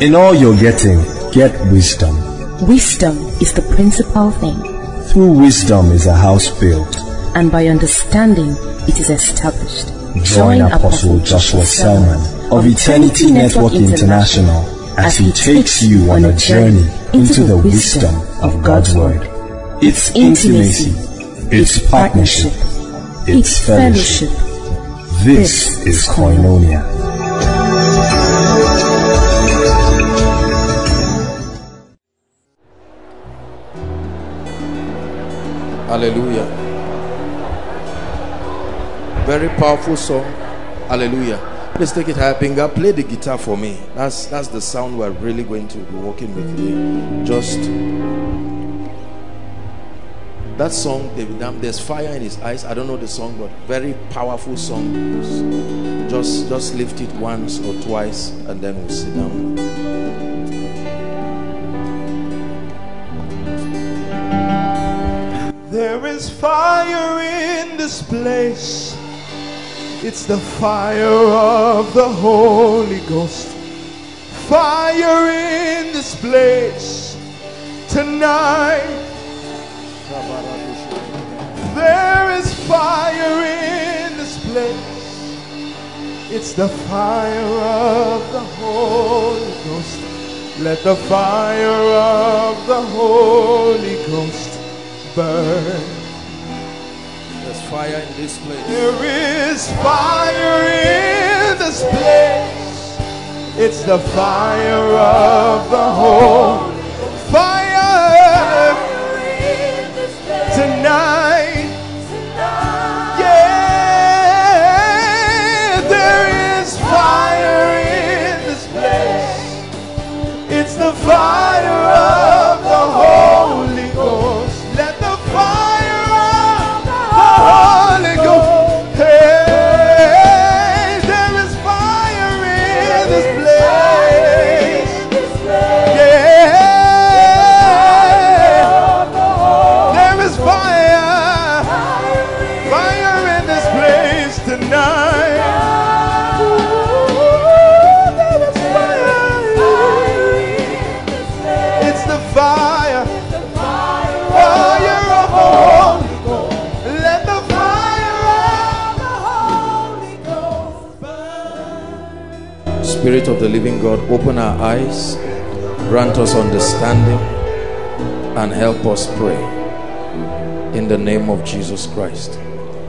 In all you're getting, get wisdom. Wisdom is the principal thing. Through wisdom is a house built, and by understanding it is established. Join Apostle Joshua Selman of Eternity Network International as he takes you on a journey into the wisdom of God's Word. Its intimacy, its partnership, its fellowship. This is Koinonia. Hallelujah. Very powerful song. Hallelujah. Please take it high, Pinga. Play the guitar for me. That's the sound we're really going to be working with today. Just that song, David Dam, there's fire in his eyes. I don't know the song, but very powerful song. Just lift it once or twice and then we'll sit down. There is fire in this place. It's the fire of the Holy Ghost. Fire in this place tonight. There is fire in this place. It's the fire of the Holy Ghost. Let the fire of the Holy Ghost burn. There's fire in this place. There is fire in this place. It's the fire of the whole fire tonight. Yeah, there is fire in this place. It's the fire of the whole. Spirit of the living God, open our eyes, grant us understanding, and help us pray in the name of Jesus Christ.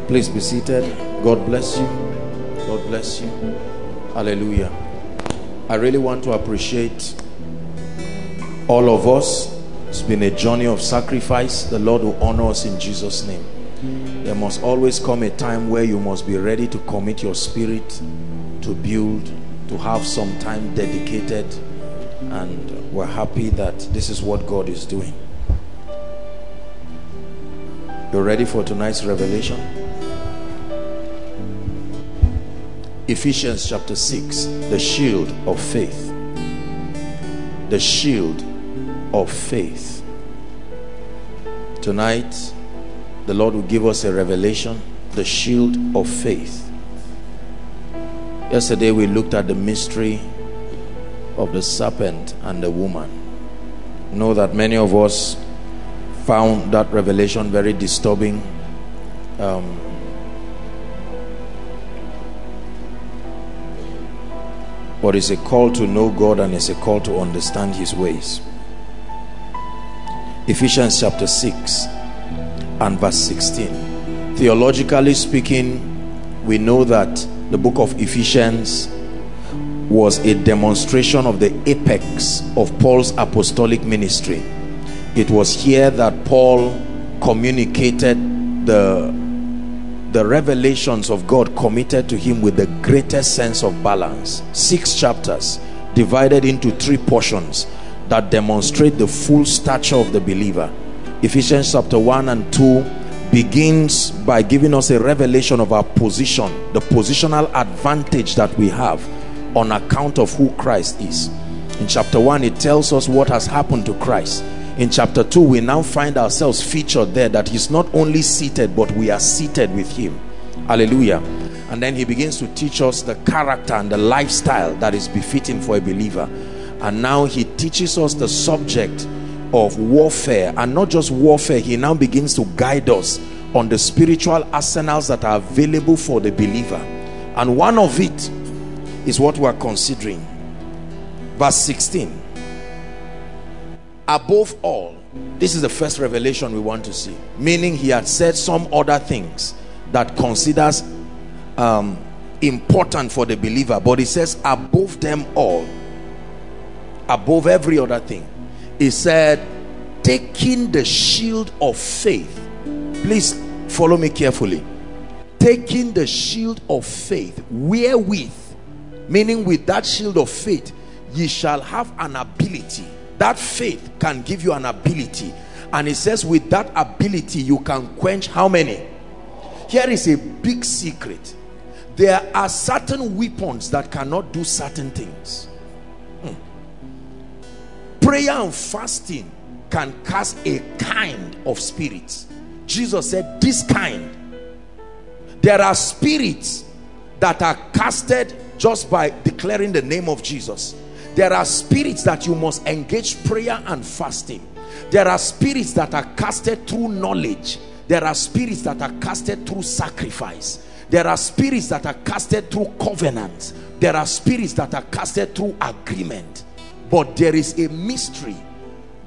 Please be seated. God bless you. God bless you. Hallelujah. I really want to appreciate all of us. It's been a journey of sacrifice. The Lord will honor us in Jesus' name. There must always come a time where you must be ready to commit your spirit to build, to have some time dedicated, and we're happy that this is what God is doing. You're ready for tonight's revelation? Ephesians chapter 6, the shield of faith. The shield of faith. Tonight, the Lord will give us a revelation, the shield of faith. Yesterday we looked at the mystery of the serpent and the woman. You know that many of us found that revelation very disturbing. But it's a call to know God, and it's a call to understand his ways. Ephesians chapter 6 and verse 16. Theologically speaking, we know that the book of Ephesians was a demonstration of the apex of Paul's apostolic ministry. It was here that Paul communicated the revelations of God committed to him with the greatest sense of balance. 6 chapters divided into 3 portions that demonstrate the full stature of the believer. Ephesians chapter 1 and 2 begins by giving us a revelation of our position, the positional advantage that we have on account of who Christ is. In chapter 1, it tells us what has happened to Christ. In chapter 2, we now find ourselves featured there, that he's not only seated, but we are seated with him. Hallelujah. And then he begins to teach us the character and the lifestyle that is befitting for a believer. And now he teaches us the subject of warfare, and not just warfare, he now begins to guide us on the spiritual arsenals that are available for the believer. And one of it is what we are considering. Verse 16. Above all, this is the first revelation we want to see, meaning he had said some other things that considers important for the believer, but he says above them all, above every other thing, he said taking the shield of faith. Please follow me carefully. Taking the shield of faith, wherewith, meaning with that shield of faith, ye shall have an ability. That faith can give you an ability. And it says with that ability you can quench how many? Here is a big secret. There are certain weapons that cannot do certain things. Prayer and fasting can cast a kind of spirits. Jesus said this kind. There are spirits that are casted just by declaring the name of Jesus. There are spirits that you must engage prayer and fasting. There are spirits that are casted through knowledge. There are spirits that are casted through sacrifice. There are spirits that are casted through covenant. There are spirits that are casted through agreement. But there is a mystery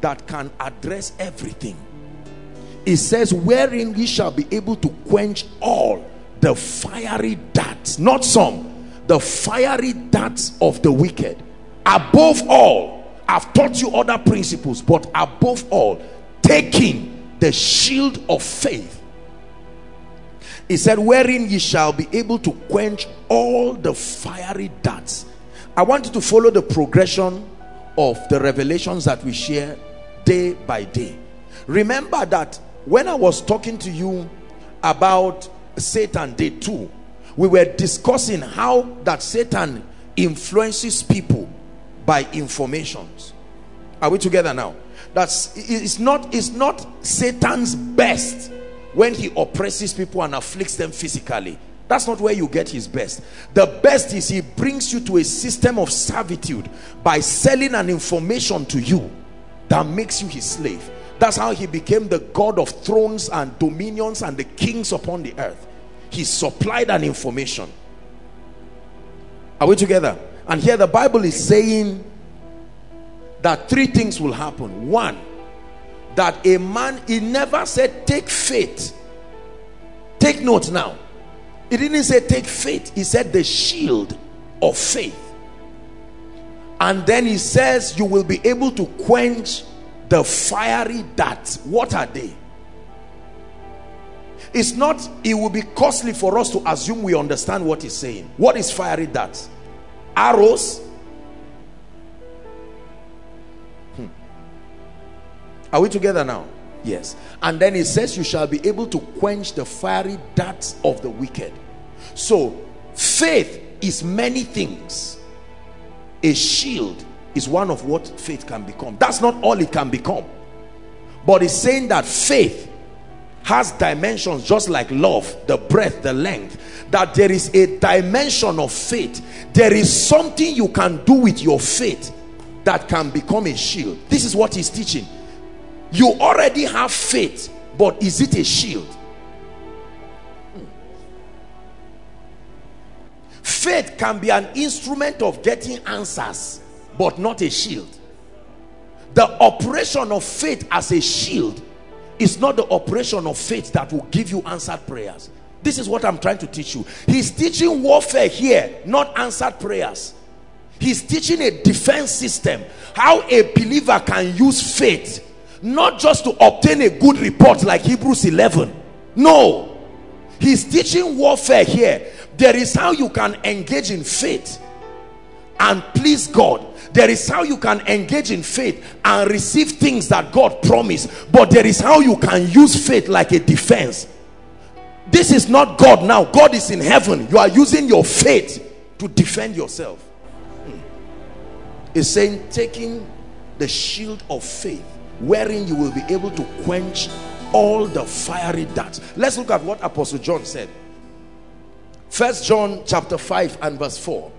that can address everything. It says, wherein ye shall be able to quench all the fiery darts, not some, the fiery darts of the wicked. Above all, I've taught you other principles, but above all, taking the shield of faith. He said, wherein ye shall be able to quench all the fiery darts. I want you to follow the progression of the revelations that we share day by day. Remember that when I was talking to you about Satan day 2, we were discussing how that Satan influences people by informations. Are we together now? It's not Satan's best when he oppresses people and afflicts them physically. That's not where you get his best. The best is he brings you to a system of servitude by selling an information to you that makes you his slave. That's how he became the God of thrones and dominions and the kings upon the earth. He supplied an information. Are we together? And here the Bible is saying that 3 things will happen. 1, that a man, he never said take faith. Take note now. He didn't say take faith. He said the shield of faith. And then he says you will be able to quench the fiery darts. What are they? It's not, it will be costly for us to assume we understand what he's saying. What is fiery darts? Arrows? Are we together now? Yes. And then it says you shall be able to quench the fiery darts of the wicked. So faith is many things. A shield is one of what faith can become. That's not all it can become, but it's saying that faith has dimensions, just like love, the breadth, the length, that there is a dimension of faith. There is something you can do with your faith that can become a shield. This is what he's teaching. You already have faith, but is it a shield? Faith can be an instrument of getting answers, but not a shield. The operation of faith as a shield is not the operation of faith that will give you answered prayers. This is what I'm trying to teach you. He's teaching warfare here, not answered prayers. He's teaching a defense system, how a believer can use faith, not just to obtain a good report like Hebrews 11. No, he's teaching warfare here. There is how you can engage in faith and please God. There is how you can engage in faith and receive things that God promised. But there is how you can use faith like a defense. This is not God now. God is in heaven. You are using your faith to defend yourself. It's saying taking the shield of faith, wherein you will be able to quench all the fiery darts. Let's look at what Apostle John said. First John chapter 5 and verse 4.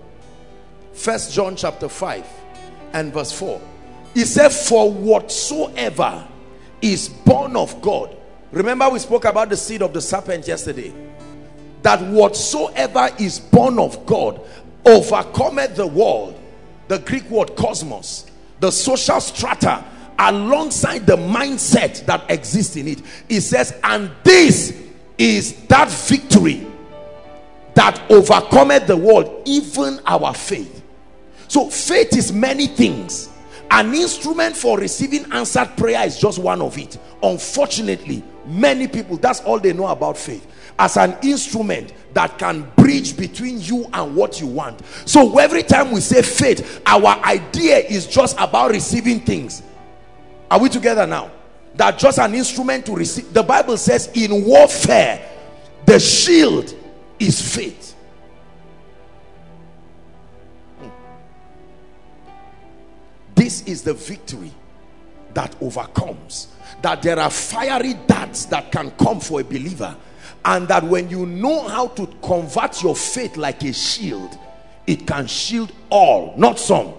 First John chapter 5 and verse 4. He said, for whatsoever is born of God. Remember we spoke about the seed of the serpent yesterday. That whatsoever is born of God overcometh the world. The Greek word cosmos. The social strata alongside the mindset that exists in it. It says, and this is that victory that overcometh the world, even our faith. So faith is many things. An instrument for receiving answered prayer is just one of it. Unfortunately, many people, that's all they know about faith, as an instrument that can bridge between you and what you want. So every time we say faith, our idea is just about receiving things. Are we together now? That just an instrument to receive. The Bible says in warfare, the shield is faith. This is the victory that overcomes. That there are fiery darts that can come for a believer, and that when you know how to convert your faith like a shield, it can shield all, not some.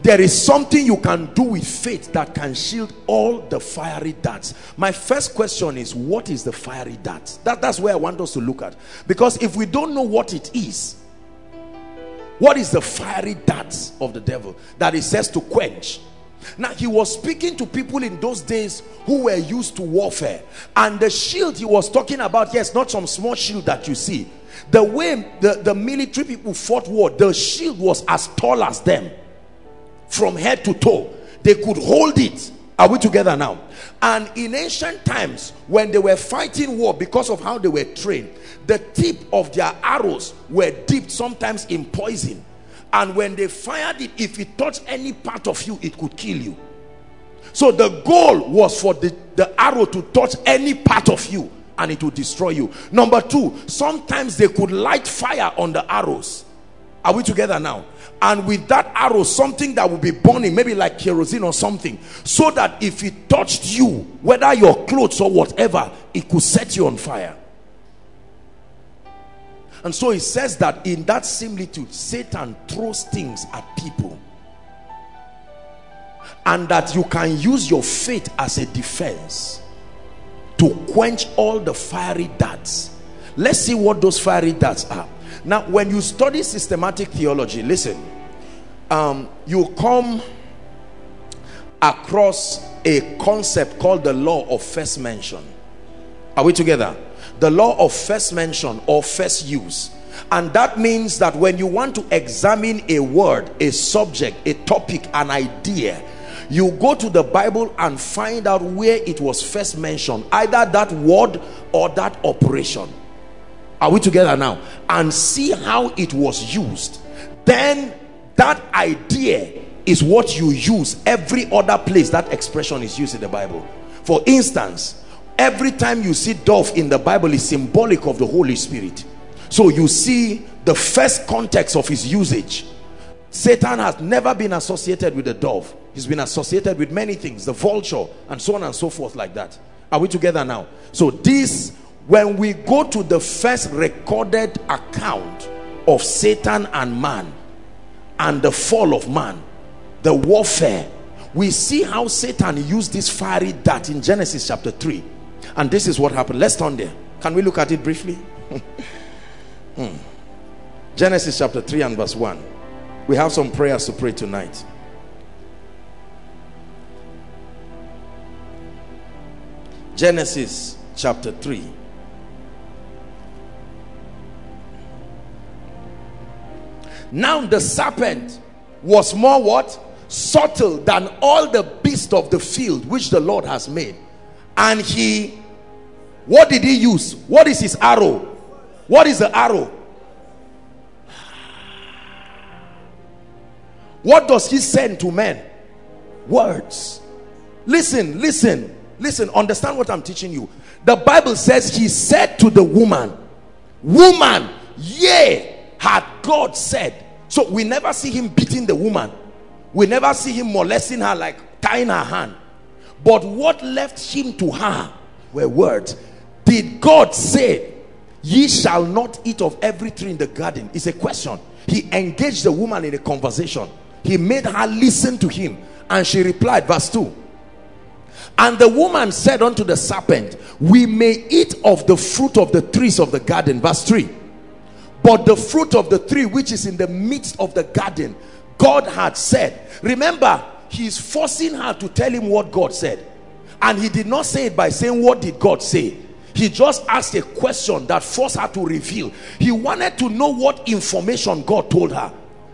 There is something you can do with faith that can shield all the fiery darts. My first question is, what is the fiery dart? That's where I want us to look at. Because if we don't know what it is, what is the fiery darts of the devil that it says to quench? Now, he was speaking to people in those days who were used to warfare. And the shield he was talking about, yes, not some small shield that you see. The way the military people fought war, the shield was as tall as them. From head to toe. They could hold it. Are we together now? And in ancient times, when they were fighting war, because of how they were trained, the tip of their arrows were dipped sometimes in poison. And when they fired it, if it touched any part of you, it could kill you. So the goal was for the arrow to touch any part of you, and it would destroy you. Number two, sometimes they could light fire on the arrows. Are we together now? And with that arrow, something that would be burning, maybe like kerosene or something, so that if it touched you, whether your clothes or whatever, it could set you on fire. And so it says that in that similitude, Satan throws things at people, and that you can use your faith as a defense to quench all the fiery darts. Let's see what those fiery darts are. Now, when you study systematic theology, listen, you come across a concept called the law of first mention. Are we together? The law of first mention or first use. And that means that when you want to examine a word, a subject, a topic, an idea, you go to the Bible and find out where it was first mentioned, either that word or that operation. Are we together now? And see how it was used. Then that idea is what you use every other place that expression is used in the Bible. For instance, every time you see dove in the Bible is symbolic of the Holy Spirit. So you see the first context of his usage. Satan has never been associated with the dove. He's been associated with many things, the vulture and so on and so forth like that. Are we together now? So this, when we go to the first recorded account of Satan and man and the fall of man, the warfare, we see how Satan used this fiery dart in Genesis chapter 3. And this is what happened. Let's turn there. Can we look at it briefly? Genesis chapter 3 and verse 1. We have some prayers to pray tonight. Genesis chapter 3. Now the serpent was more what? Subtle than all the beasts of the field which the Lord has made. And he, what did he use? What is his arrow? What is the arrow? What does he send to men? Words. Listen, understand what I'm teaching you. The Bible says he said to the woman, woman, yea, had God said. So we never see him beating the woman. We never see him molesting her, like tying her hand. But what left him to her were words. Did God say, ye shall not eat of every tree in the garden? It's a question. He engaged the woman in a conversation. He made her listen to him. And she replied, verse 2. And the woman said unto the serpent, we may eat of the fruit of the trees of the garden. Verse 3. But the fruit of the tree which is in the midst of the garden, God had said. Remember, he's forcing her to tell him what God said. And he did not say it by saying, what did God say? He just asked a question that forced her to reveal. He wanted to know what information God told her,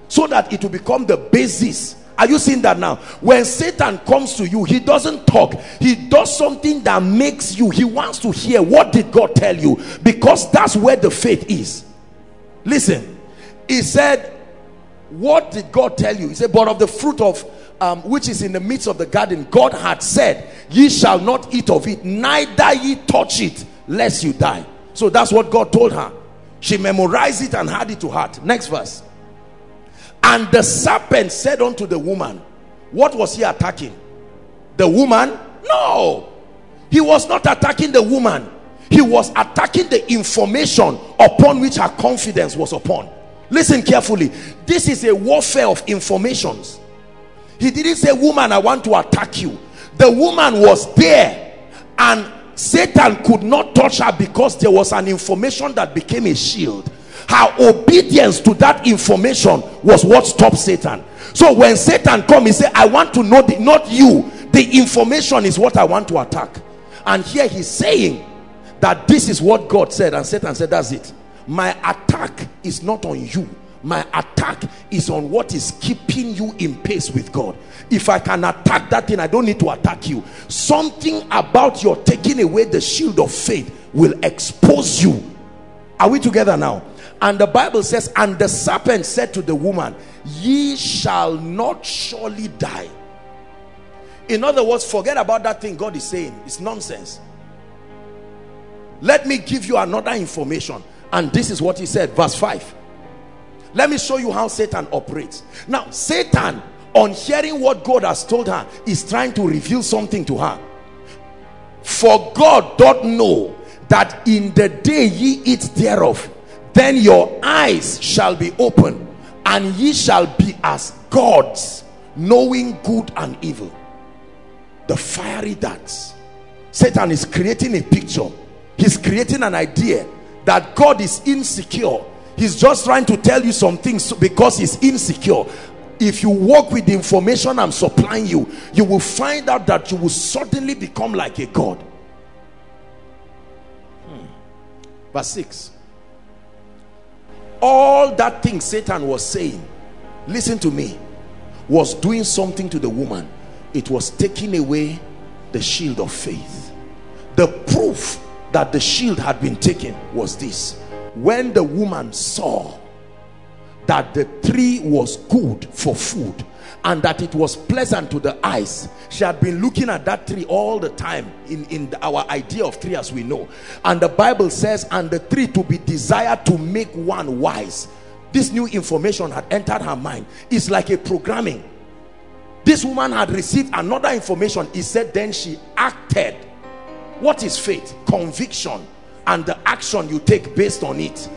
so that it will become the basis. Are you seeing that now? When Satan comes to you, he doesn't talk. He does something that makes you. He wants to hear, what did God tell you? Because that's where the faith is. Listen, he said, what did God tell you? He said, but of the fruit of which is in the midst of the garden, God had said, ye shall not eat of it, neither ye touch it, lest you die. So that's what God told her. She memorized it and had it to heart. Next verse. And the serpent said unto the woman, what was he attacking? The woman? No, he was not attacking the woman. He was attacking the information upon which her confidence was upon. Listen carefully. This is a warfare of informations. He didn't say, woman, I want to attack you. The woman was there, and Satan could not touch her because there was an information that became a shield. Her obedience to that information was what stopped Satan. So when Satan comes, he said, I want to know, not you. The information is what I want to attack. And here he's saying that this is what God said. And Satan said, that's it. My attack is not on you. My attack is on what is keeping you in pace with God. If I can attack that thing, I don't need to attack you. Something about your taking away the shield of faith will expose you. Are we together now? And the Bible says, and the serpent said to the woman, ye shall not surely die. In other words, forget about that thing God is saying. It's nonsense. Let me give you another information. And this is what he said, verse 5. Let me show you how Satan operates. Now, Satan, on hearing what God has told her, is trying to reveal something to her. For God doth know that in the day ye eat thereof, then your eyes shall be opened, and ye shall be as gods, knowing good and evil. The fiery darts. Satan is creating a picture. He's creating an idea that God is insecure. He's just trying to tell you some things because he's insecure. If you work with the information I'm supplying you, you will find out that you will suddenly become like a god. Verse 6. All that thing Satan was saying, listen to me, was doing something to the woman. It was taking away the shield of faith. The proof that the shield had been taken was this. When the woman saw that the tree was good for food and that it was pleasant to the eyes, she had been looking at that tree all the time in our idea of tree as we know. And the Bible says, and the tree to be desired to make one wise. This new information had entered her mind. It's like a programming. This woman had received another information. It said then she acted. What is faith? Conviction. And the action you take based on it.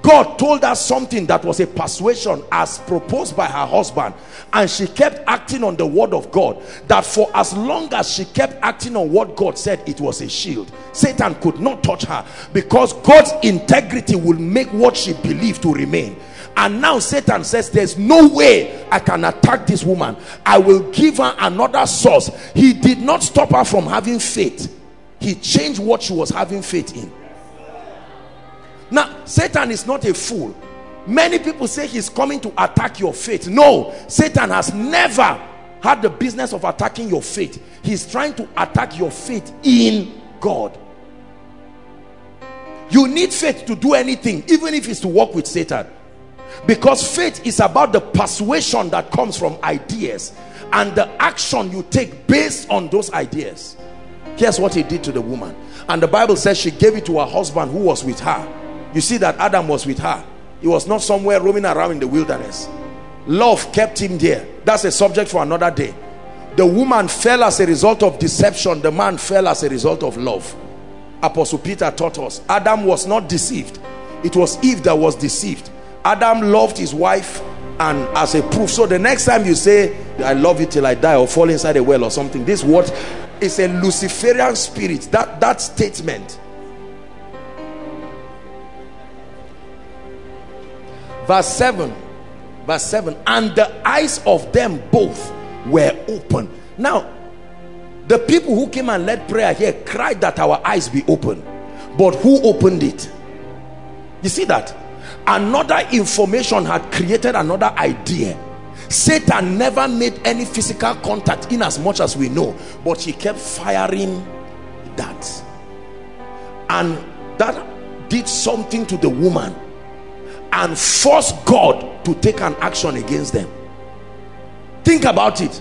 God told her something that was a persuasion as proposed by her husband, and she kept acting on the word of God. That for as long as she kept acting on what God said, it was a shield. Satan could not touch her because God's integrity will make what she believed to remain. And now Satan says, there's no way I can attack this woman. I will give her another source. He did not stop her from having faith. He changed what she was having faith in. Now, Satan is not a fool. Many people say he's coming to attack your faith. No, Satan has never had the business of attacking your faith. He's trying to attack your faith in God. You need faith to do anything, even if it's to work with Satan. Because faith is about the persuasion that comes from ideas and the action you take based on those ideas. Here's what he did to the woman. And the Bible says she gave it to her husband who was with her. You see that Adam was with her. He was not somewhere roaming around in the wilderness. Love kept him there. That's a subject for another day. The woman fell as a result of deception. The man fell as a result of love. Apostle Peter taught us Adam was not deceived. It was Eve that was deceived. Adam loved his wife. and as a proof. So the next time you say I love you till I die or fall inside a well or something, this word is a Luciferian spirit. That statement. Verse 7, and the eyes of them both were open. Now the people who came and led prayer here cried that our eyes be open, but who opened it? You see that? Another information had created another idea. Satan never made any physical contact in as much as we know, but he kept firing that, and that did something to the woman and forced God to take an action against them. Think about it.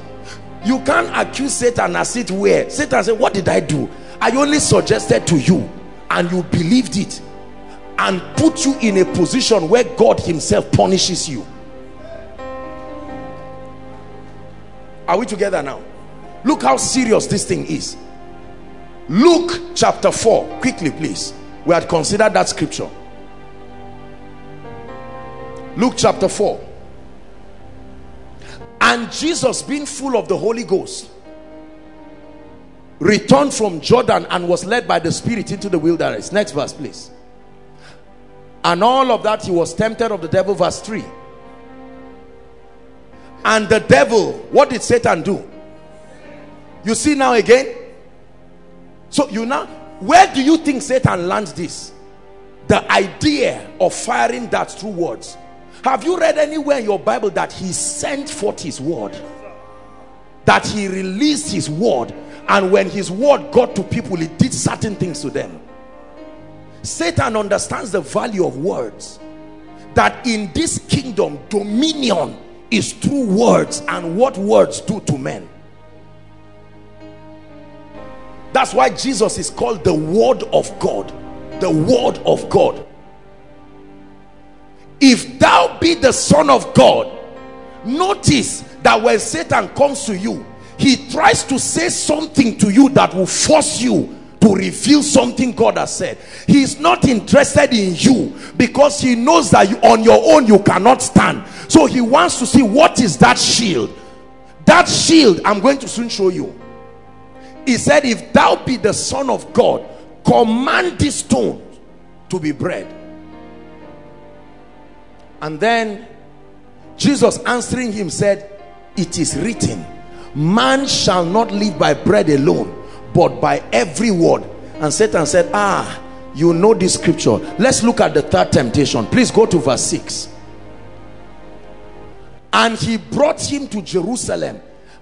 You can't accuse Satan as it were. Satan said, what did I do? I only suggested to you and you believed it, and put you in a position where God himself punishes you. Are we together now? Look how serious this thing is. Luke chapter 4, quickly please. We had considered that scripture. Luke chapter 4. And Jesus, being full of the Holy Ghost, returned from Jordan and was led by the Spirit into the wilderness. Next verse please. And all of that, he was tempted of the devil. Verse 3. And the devil, what did Satan do? You see now again? So you now, where do you think Satan lands this? The idea of firing that through words. Have you read anywhere in your Bible that he sent forth his word? That he released his word, and when his word got to people, it did certain things to them. Satan understands the value of words, that in this kingdom dominion is through words and what words do to men. That's why Jesus is called the Word of God. The Word of God. If thou be the Son of God, notice that when Satan comes to you, he tries to say something to you that will force you to reveal something God has said. He is not interested in you because he knows that you, on your own, you cannot stand. So he wants to see, what is that shield? That shield, I'm going to soon show you. He said, if thou be the Son of God, command this stone to be bread. And then Jesus, answering him, said, it is written, man shall not live by bread alone, but by every word. And Satan said, you know this scripture. Let's look at the third temptation. Please go to verse 6. And he brought him to Jerusalem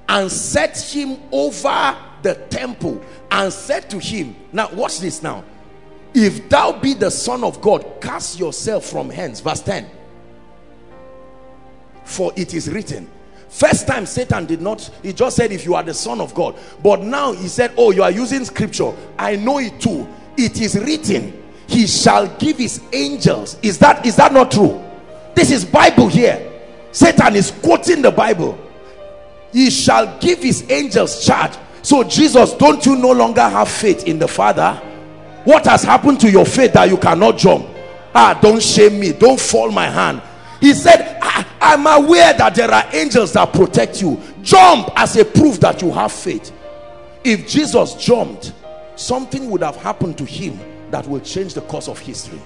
and set him over the temple and said to him, now watch this now. If thou be the Son of God, cast yourself from hence. Verse 10. For it is written. First time Satan did not, he just said if you are the Son of God, but now he said, oh, you are using scripture, I know it too. It is written, he shall give his angels. Is that not true? This is Bible here. Satan is quoting the Bible. He shall give his angels charge. So Jesus, don't you no longer have faith in the Father? What has happened to your faith that you cannot jump? Don't shame me, don't fall my hand. He said, I'm aware that there are angels that protect you. Jump as a proof that you have faith. If Jesus jumped, something would have happened to him that will change the course of history.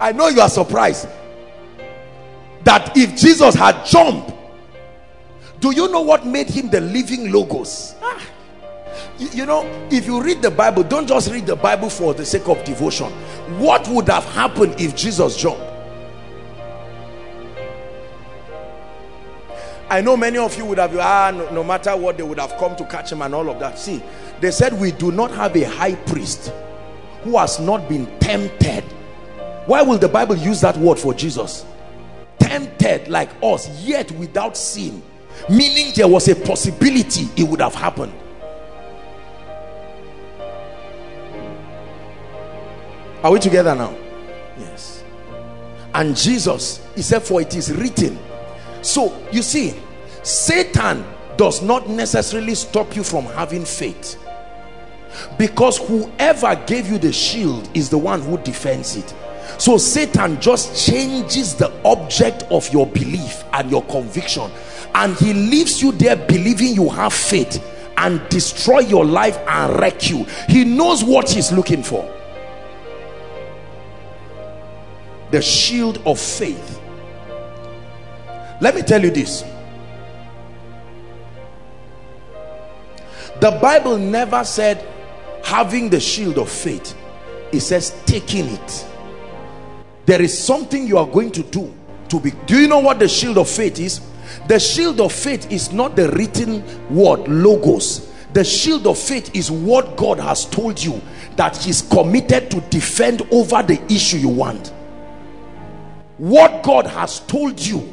I know you are surprised that if Jesus had jumped, do you know what made him the living Logos? You know, if you read the Bible, don't just read the Bible for the sake of devotion. What would have happened if Jesus jumped? I know many of you would have, no matter what, they would have come to catch him and all of that. See, they said we do not have a high priest who has not been tempted. Why will the Bible use that word for Jesus? Tempted like us, yet without sin. Meaning there was a possibility it would have happened. Are we together now? Yes. And Jesus, he said, for it is written. So you see, Satan does not necessarily stop you from having faith, because whoever gave you the shield is the one who defends it. So Satan just changes the object of your belief and your conviction, and he leaves you there believing you have faith, and destroy your life and wreck you. He knows what he's looking for. The shield of faith. Let me tell you this. The Bible never said having the shield of faith. It says taking it. There is something you are going to do to be. Do you know what the shield of faith is? The shield of faith is not the written word, logos. The shield of faith is what God has told you that he's committed to defend over the issue you want. What God has told you,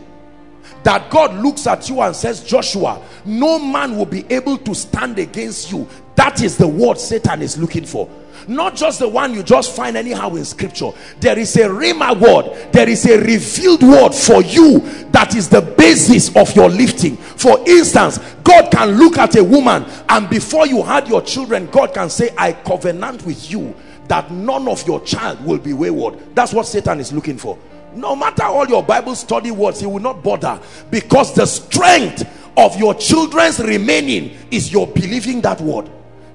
that God looks at you and says, Joshua, no man will be able to stand against you. That is the word Satan is looking for. Not just the one you just find anyhow in scripture. There is a rhema word. There is a revealed word for you that is the basis of your lifting. For instance, God can look at a woman, and before you had your children, God can say, I covenant with you that none of your child will be wayward. That's what Satan is looking for. No matter all your Bible study words, he will not bother, because the strength of your children's remaining is your believing that word.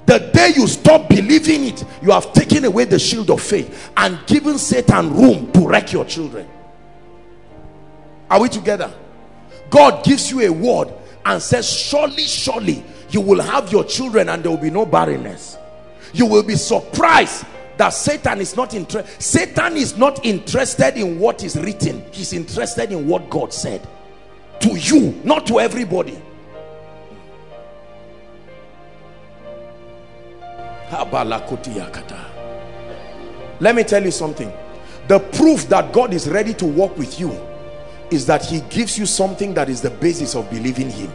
The day you stop believing it, you have taken away the shield of faith and given Satan room to wreck your children. Are we together? God gives you a word and says, surely, surely, you will have your children and there will be no barrenness. You will be surprised that Satan is not interested. Satan is not interested in what is written. He's interested in what God said to you, not to everybody. Let me tell you something. The proof that God is ready to walk with you is that he gives you something that is the basis of believing him.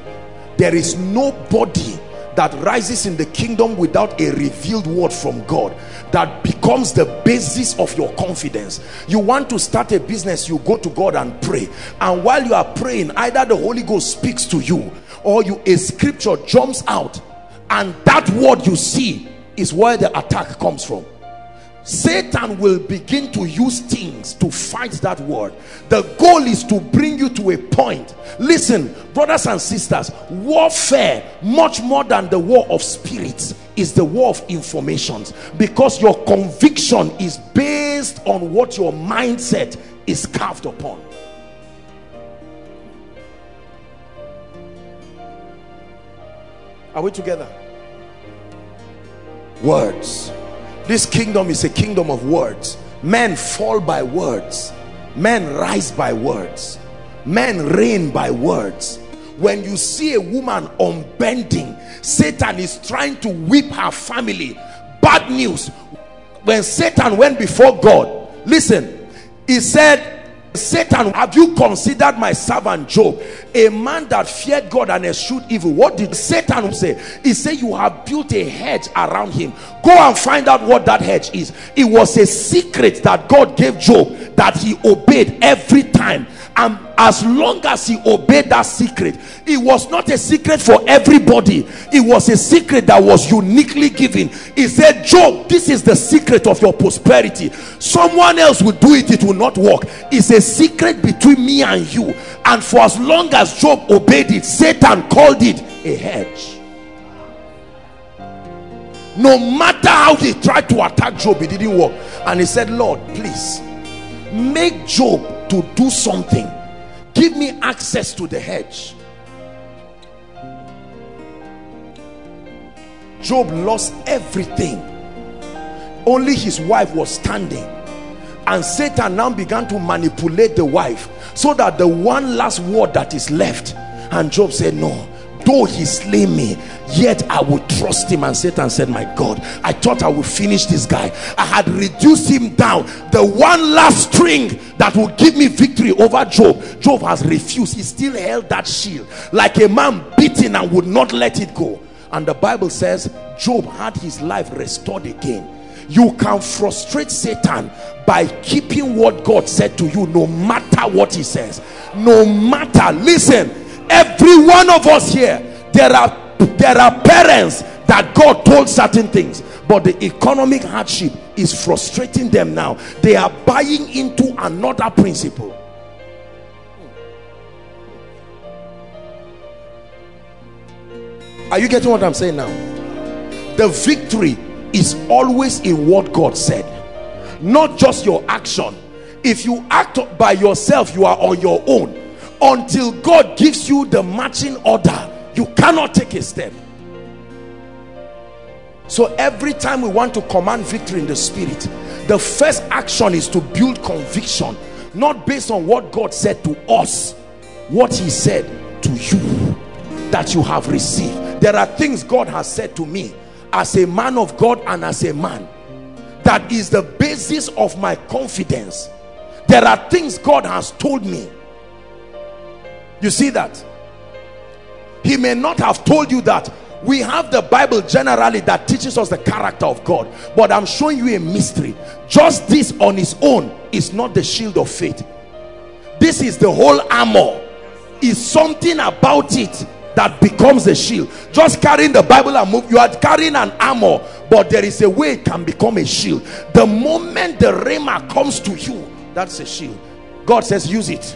There is nobody that rises in the kingdom without a revealed word from God that becomes the basis of your confidence. You want to start a business, you go to God and pray, and while you are praying, either the Holy Ghost speaks to you or a scripture jumps out, and that word you see is where the attack comes from. Satan will begin to use things to fight that word. The goal is to bring you to a point. Listen, brothers and sisters, warfare, much more than the war of spirits, is the war of informations, because your conviction is based on what your mindset is carved upon. Are we together? Words. This kingdom is a kingdom of words. Men fall by words. Men rise by words. Men reign by words. When you see a woman unbending, Satan is trying to whip her family. Bad news. When Satan went before God, listen, he said, Satan, have you considered my servant Job, a man that feared God and eschewed evil? What did Satan say? He said, you have built a hedge around him. Go and find out what that hedge is. It was a secret that God gave Job that he obeyed every time. And as long as he obeyed that secret, it was not a secret for everybody. It was a secret that was uniquely given. He said, Job, this is the secret of your prosperity. Someone else will do it, it will not work. It's a secret between me and you. And for as long as Job obeyed it, Satan called it a hedge. No matter how he tried to attack Job, it didn't work. And he said, Lord, please, make Job to do something. Give me access to the hedge. Job lost everything. Only his wife was standing. And Satan now began to manipulate the wife so that the one last word that is left. And Job said, no, though he slay me, yet I will trust him. And Satan said, my God, I thought I would finish this guy. I had reduced him down. The one last string that will give me victory over Job, Job has refused. He still held that shield like a man beaten and would not let it go. And the Bible says Job had his life restored again. You can frustrate Satan by keeping what God said to you, no matter what he says. No matter, listen, every one of us here, there are parents that God told certain things, but the economic hardship is frustrating them now. They are buying into another principle. Are you getting what I'm saying now? The victory is always in what God said, not just your action. If you act by yourself, you are on your own. Until God gives you the marching order, you cannot take a step. So every time we want to command victory in the spirit, the first action is to build conviction, not based on what God said to us, what he said to you that you have received. There are things God has said to me as a man of God and as a man. That is the basis of my confidence. There are things God has told me. You see that? He may not have told you that. We have the Bible generally that teaches us the character of God. But I'm showing you a mystery. Just this on its own is not the shield of faith. This is the whole armor. It's something about it that becomes a shield. Just carrying the Bible and move, you are carrying an armor, but there is a way it can become a shield. The moment the rhema comes to you, that's a shield. God says use it.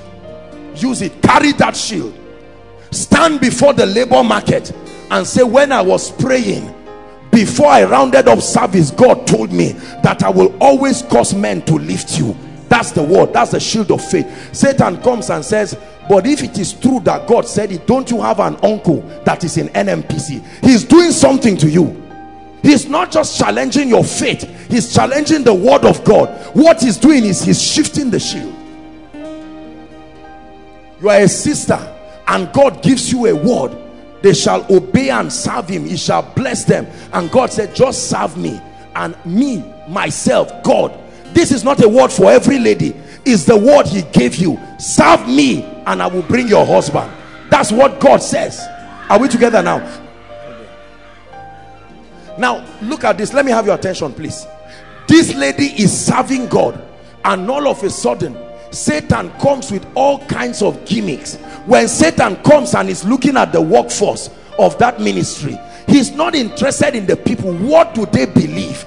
Use it. Carry that shield. Stand before the labor market and say, when I was praying, before I rounded up service, God told me that I will always cause men to lift you. That's the word. That's the shield of faith. Satan comes and says, but if it is true that God said it, don't you have an uncle that is in NMPC? He's doing something to you. He's not just challenging your faith. He's challenging the word of God. What he's doing is he's shifting the shield. You are a sister and God gives you a word. They shall obey and serve him. He shall bless them. And God said, just serve me. And me, myself, God. This is not a word for every lady. It's the word he gave you. Serve me and I will bring your husband. That's what God says. Are we together now? Now, look at this. Let me have your attention, please. This lady is serving God. And all of a sudden, Satan comes with all kinds of gimmicks. When Satan comes and is looking at the workforce of that ministry, he's not interested in the people. What do they believe?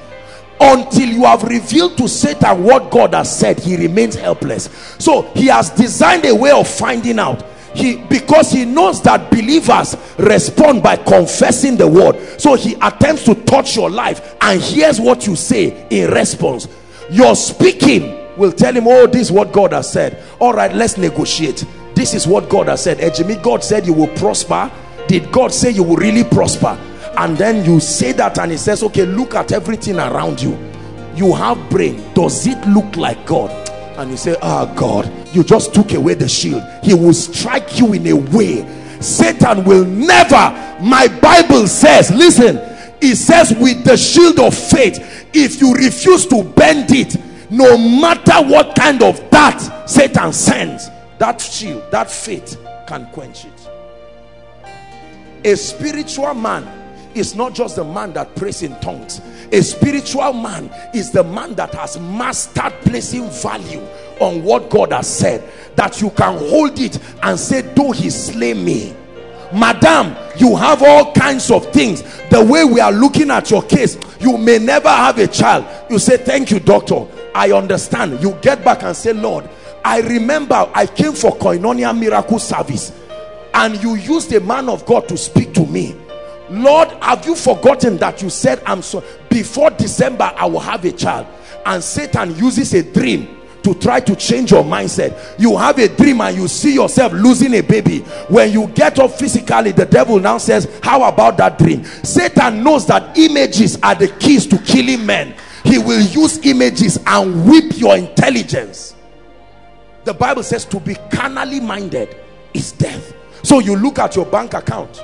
Until you have revealed to Satan what God has said, he remains helpless. So he has designed a way of finding out. Because he knows that believers respond by confessing the word. So he attempts to touch your life and hears what you say in response. Your speaking will tell him, oh, this is what God has said. All right, let's negotiate. This is what God has said. Ejimi, God said you will prosper. Did God say you will really prosper? And then you say that and he says, okay, look at everything around you. You have brain. Does it look like God? And you say, ah, God, you just took away the shield. He will strike you in a way. Satan will never. My Bible says, listen, it says with the shield of faith, if you refuse to bend it, no matter what kind of that Satan sends, that shield, that faith can quench it. A spiritual man is not just the man that prays in tongues. A spiritual man is the man that has mastered placing value on what God has said, that you can hold it and say, though he slay me. Madam, you have all kinds of things. The way we are looking at your case, you may never have a child. You say, thank you, doctor, I understand. You get back and say, Lord, I remember I came for Koinonia miracle service and you used a man of God to speak to me. Lord, have you forgotten that you said I'm so before December I will have a child? And Satan uses a dream to try to change your mindset. You have a dream and you see yourself losing a baby. When you get up physically, the devil now says, how about that dream? Satan knows that images are the keys to killing men. He will use images and whip your intelligence. The Bible says to be carnally minded is death. So you look at your bank account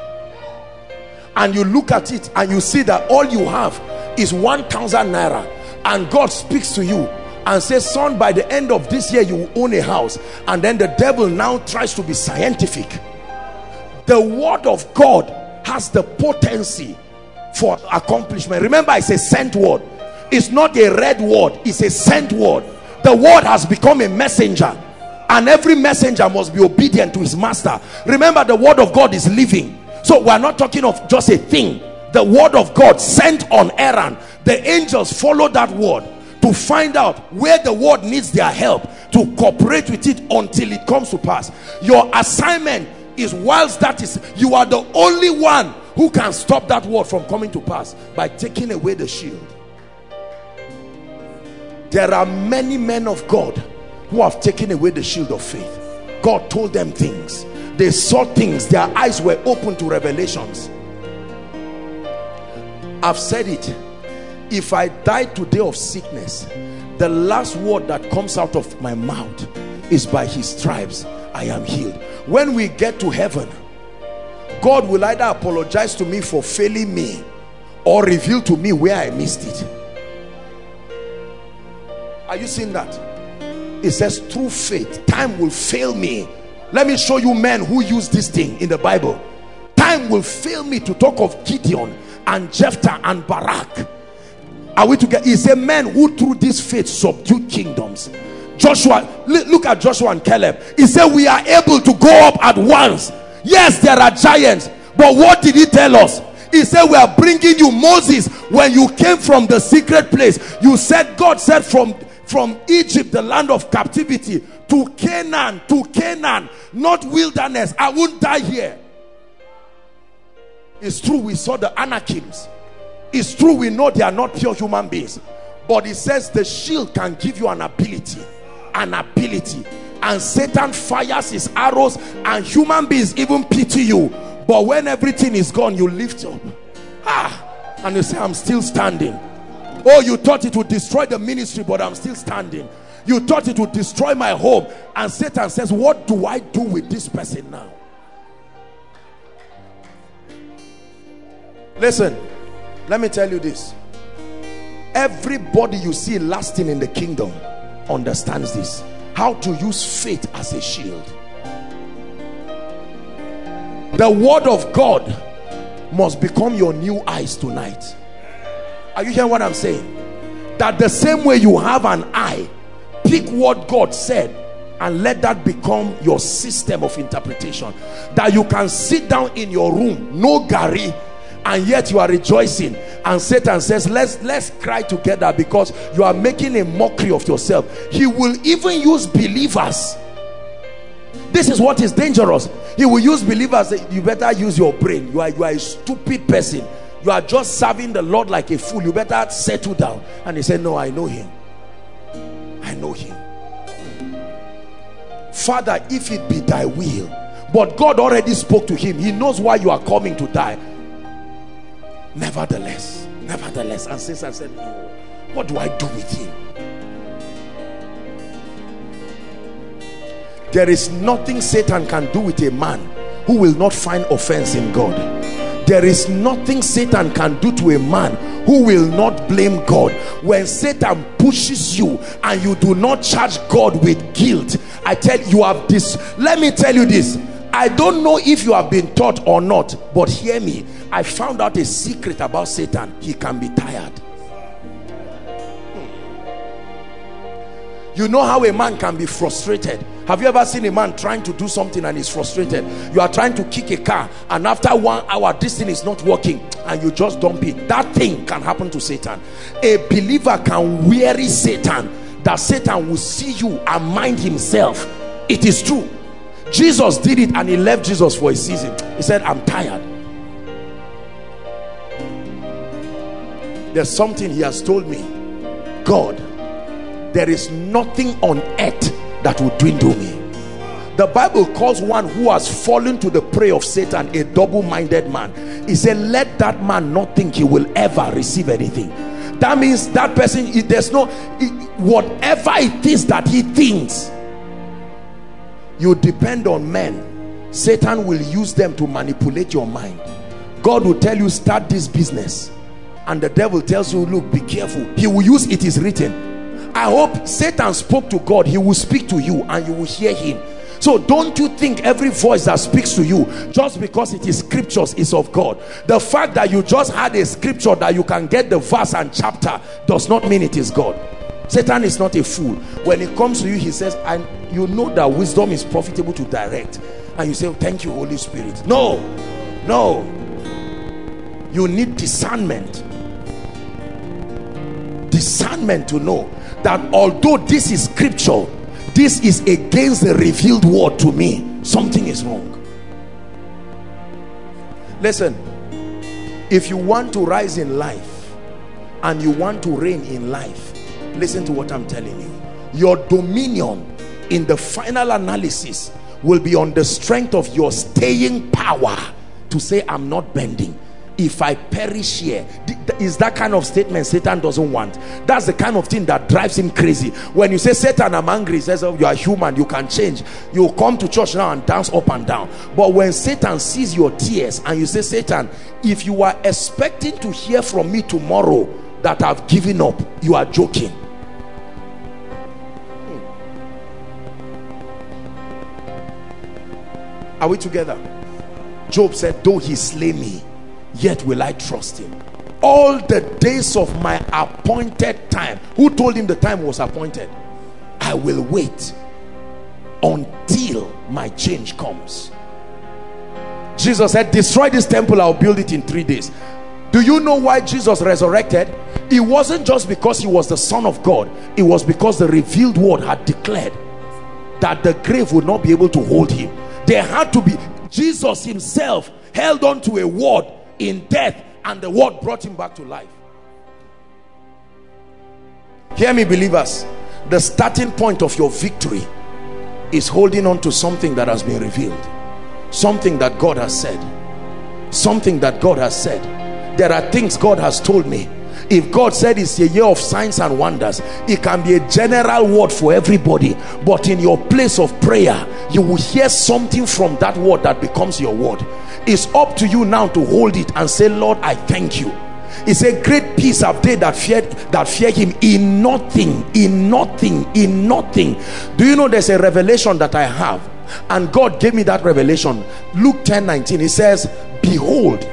and you look at it and you see that all you have is 1,000 naira, and God speaks to you and says, son, by the end of this year you will own a house. And then the devil now tries to be scientific. The word of God has the potency for accomplishment. Remember, it's a sent word. It's not a read word. It's a sent word. The word has become a messenger, and every messenger must be obedient to his master. Remember, the word of God is living. So we're not talking of just a thing. The word of God sent on errand. The angels follow that word. to find out where the world needs their help, to cooperate with it until it comes to pass. Your assignment is, whilst that is, you are the only one who can stop that word from coming to pass by taking away the shield. There are many men of God who have taken away the shield of faith. God told them things. They saw things. Their eyes were open to revelations. I've said it. If I die today of sickness, the last word that comes out of my mouth is, by his stripes I am healed. When we get to heaven, God will either apologize to me for failing me or reveal to me where I missed it. Are you seeing that? It says, through faith, time will fail me. Let me show you men who use this thing in the Bible. Time will fail me to talk of Gideon and Jephthah and Barak. Are we together? He said, men who through this faith subdued kingdoms. Joshua, look at Joshua and Caleb. He said, we are able to go up at once. Yes, there are giants, but what did he tell us? He said, we are bringing you Moses. When you came from the secret place, you said, God said, from Egypt, the land of captivity, to Canaan, not wilderness. I won't die here. It's true, we saw the Anakims. It's true, we know they are not pure human beings. But it says the shield can give you an ability, and Satan fires his arrows, and human beings even pity you. But when everything is gone, you lift up, and you say, I'm still standing. Oh, you thought it would destroy the ministry, but I'm still standing. You thought it would destroy my home, and Satan says, what do I do with this person now? Listen, let me tell you this. Everybody you see lasting in the kingdom understands this, how to use faith as a shield. The word of God must become your new eyes tonight. Are you hearing what I'm saying? That the same way you have an eye, pick what God said and let that become your system of interpretation. That you can sit down in your room, no gari, and yet you are rejoicing, and Satan says, let's cry together, because you are making a mockery of yourself. He will even use believers. This is what is dangerous. He will use believers. You better use your brain. You are a stupid person. You are just serving the Lord like a fool. You better settle down. And he said, no, I know him. I know him. Father, if it be thy will. But God already spoke to him. He knows why you are coming to die. Nevertheless, nevertheless. And since I said, no, what do I do with him? There is nothing Satan can do with a man who will not find offense in God. There is nothing Satan can do to a man who will not blame God. When Satan pushes you and you do not charge God with guilt, I tell you, you have this. Let me tell you this. I don't know if you have been taught or not, but hear me. I found out a secret about Satan. He can be tired. You know how a man can be frustrated. Have you ever seen a man trying to do something and he's frustrated? You are trying to kick a car, and after 1 hour, this thing is not working, and you just dump it. That thing can happen to Satan. A believer can weary Satan, that Satan will see you and mind himself. It is true. Jesus did it, and he left Jesus for a season. He said, I'm tired. There's something he has told me. God, there is nothing on earth that will dwindle me. The Bible calls one who has fallen to the prey of Satan a double-minded man. He said, let that man not think he will ever receive anything. That means that person, whatever it is that he thinks, you depend on men. Satan will use them to manipulate your mind. God will tell you, start this business. And the devil tells you, look, be careful. He will use, it is written. I hope Satan spoke to God. He will speak to you and you will hear him. So don't you think every voice that speaks to you, just because it is scriptures, is of God. The fact that you just had a scripture that you can get the verse and chapter does not mean it is God. Satan is not a fool. When it comes to you, he says, and you know that wisdom is profitable to direct. And you say, thank you, Holy Spirit. No, no. You need discernment. Discernment to know. that although this is scripture, this is against the revealed word to me, something is wrong. Listen, if you want to rise in life and you want to reign in life, listen to what I'm telling you. Your dominion in the final analysis will be on the strength of your staying power to say, I'm not bending. If I perish here, is that kind of statement Satan doesn't want. That's the kind of thing that drives him crazy. When you say, Satan, I'm angry, he says, oh, you are human, you can change. You come to church now and dance up and down. But when Satan sees your tears and you say, Satan, if you are expecting to hear from me tomorrow that I've given up, you are joking. Are we together? Job said, though he slay me, yet will I trust him. All the days of my appointed time. Who told him the time was appointed? I will wait until my change comes. Jesus said, destroy this temple, I'll build it in 3 days. Do you know why Jesus resurrected? It wasn't just because he was the Son of God. It was because the revealed word had declared that the grave would not be able to hold him. There had to be. Jesus himself held on to a word in death, and the word brought him back to life. Hear me, believers. The starting point of your victory is holding on to something that has been revealed, something that God has said, something that God has said. There are things God has told me. If God said it's a year of signs and wonders, it can be a general word for everybody, but in your place of prayer, you will hear something from that word that becomes your word. It's up to you now to hold it and say, Lord, I thank you. It's a great peace of day that fear him. In nothing, in nothing, in nothing. Do you know there's a revelation that I have? And God gave me that revelation. Luke 10:19, he says, behold,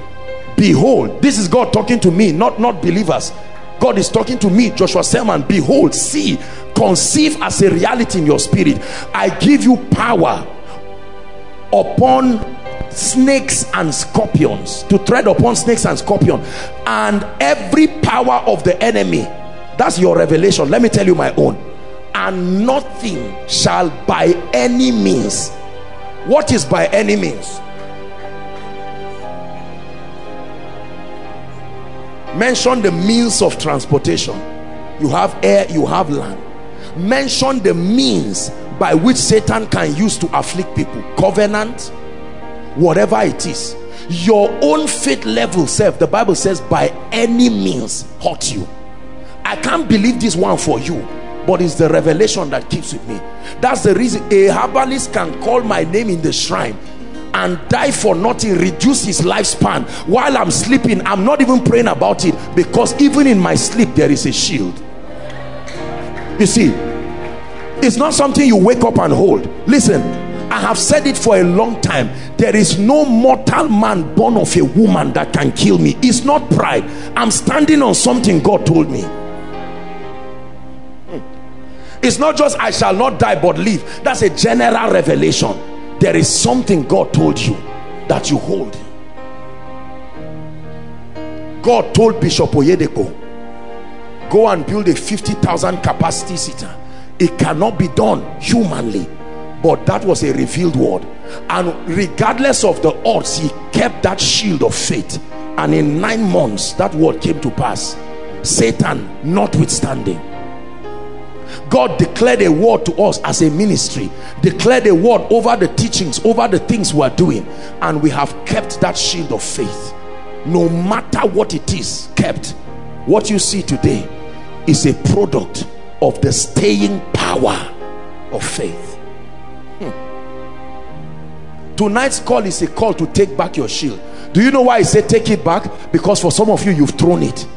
behold, this is God talking to me, not believers. God is talking to me, Joshua Selman. Behold, see, conceive as a reality in your spirit. I give you power upon snakes and scorpions, to tread upon snakes and scorpions, and every power of the enemy. That's your revelation. Let me tell you my own. And nothing shall by any means. What is by any means? Mention the means of transportation. You have air, you have land. Mention the means by which Satan can use to afflict people. Covenant, whatever it is. Your own faith level self, the Bible says, by any means hurt you. I can't believe this one for you, but it's the revelation that keeps with me. That's the reason a herbalist can call my name in the shrine and die for nothing, reduce his lifespan. While I'm sleeping, I'm not even praying about it, because even in my sleep there is a shield. You see, it's not something you wake up and hold. Listen, I have said it for a long time. There is no mortal man born of a woman that can kill me. It's not pride. I'm standing on something God told me. It's not just I shall not die but live. That's a general revelation. There is something God told you that you hold. God told Bishop Oyedeko, go and build a 50,000 capacity center. It cannot be done humanly, but that was a revealed word. And regardless of the odds, he kept that shield of faith. And in 9 months, that word came to pass. Satan notwithstanding. God declared a word to us as a ministry, declared a word over the teachings, over the things we are doing, and we have kept that shield of faith. No matter what it is, kept. What you see today is a product of the staying power of faith. Tonight's call is a call to take back your shield. Do you know why I say take it back? Because for some of you, you've thrown it.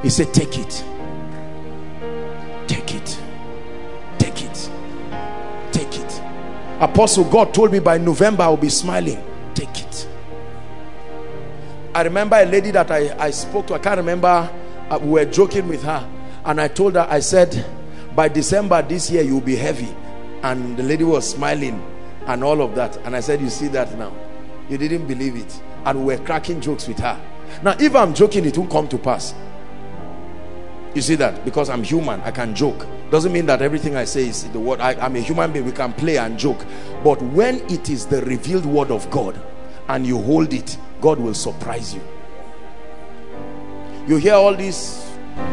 He said take it. Apostle, God told me by November I'll be smiling. Take it. I remember a lady that I spoke to. I can't remember. We were joking with her. And I told her, I said, by December this year, you'll be heavy. And the lady was smiling and all of that. And I said, you see that now? You didn't believe it. And we were cracking jokes with her. Now, if I'm joking, it won't come to pass. You see that? Because I'm human, I can joke. Doesn't mean that everything I say is the word. I'm a human being, we can play and joke. But when it is the revealed word of God and you hold it, God will surprise you. You hear all these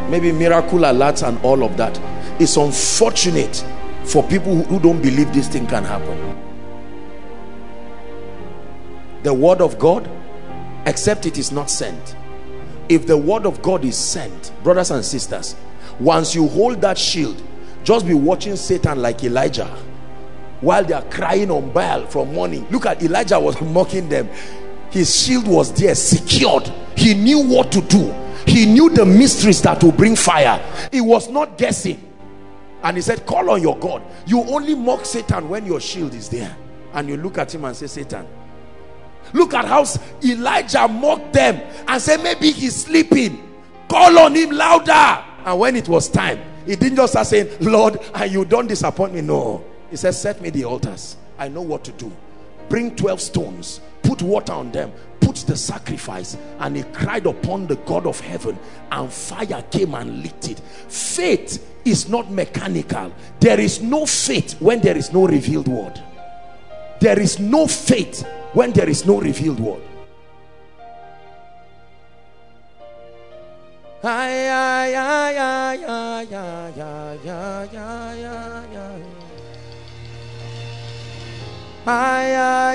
maybe miracle alerts and all of that. It's unfortunate for people who don't believe this thing can happen. The word of God, except it is not sent. If the word of God is sent, brothers and sisters, once you hold that shield, just be watching Satan like Elijah while they are crying on Baal from morning. Look at Elijah was mocking them. His shield was there, secured. He knew what to do. He knew the mysteries that will bring fire. He was not guessing. And he said, call on your God. You only mock Satan when your shield is there. And you look at him and say, Satan, look at how Elijah mocked them and said, maybe he's sleeping. Call on him louder. And when it was time, he didn't just start saying, Lord, and you don't disappoint me. No. He said, set me the altars. I know what to do. Bring 12 stones. Put water on them. Put the sacrifice. And he cried upon the God of heaven, and fire came and licked it. Faith is not mechanical. There is no faith when there is no revealed word. There is no faith when there is no revealed word. Let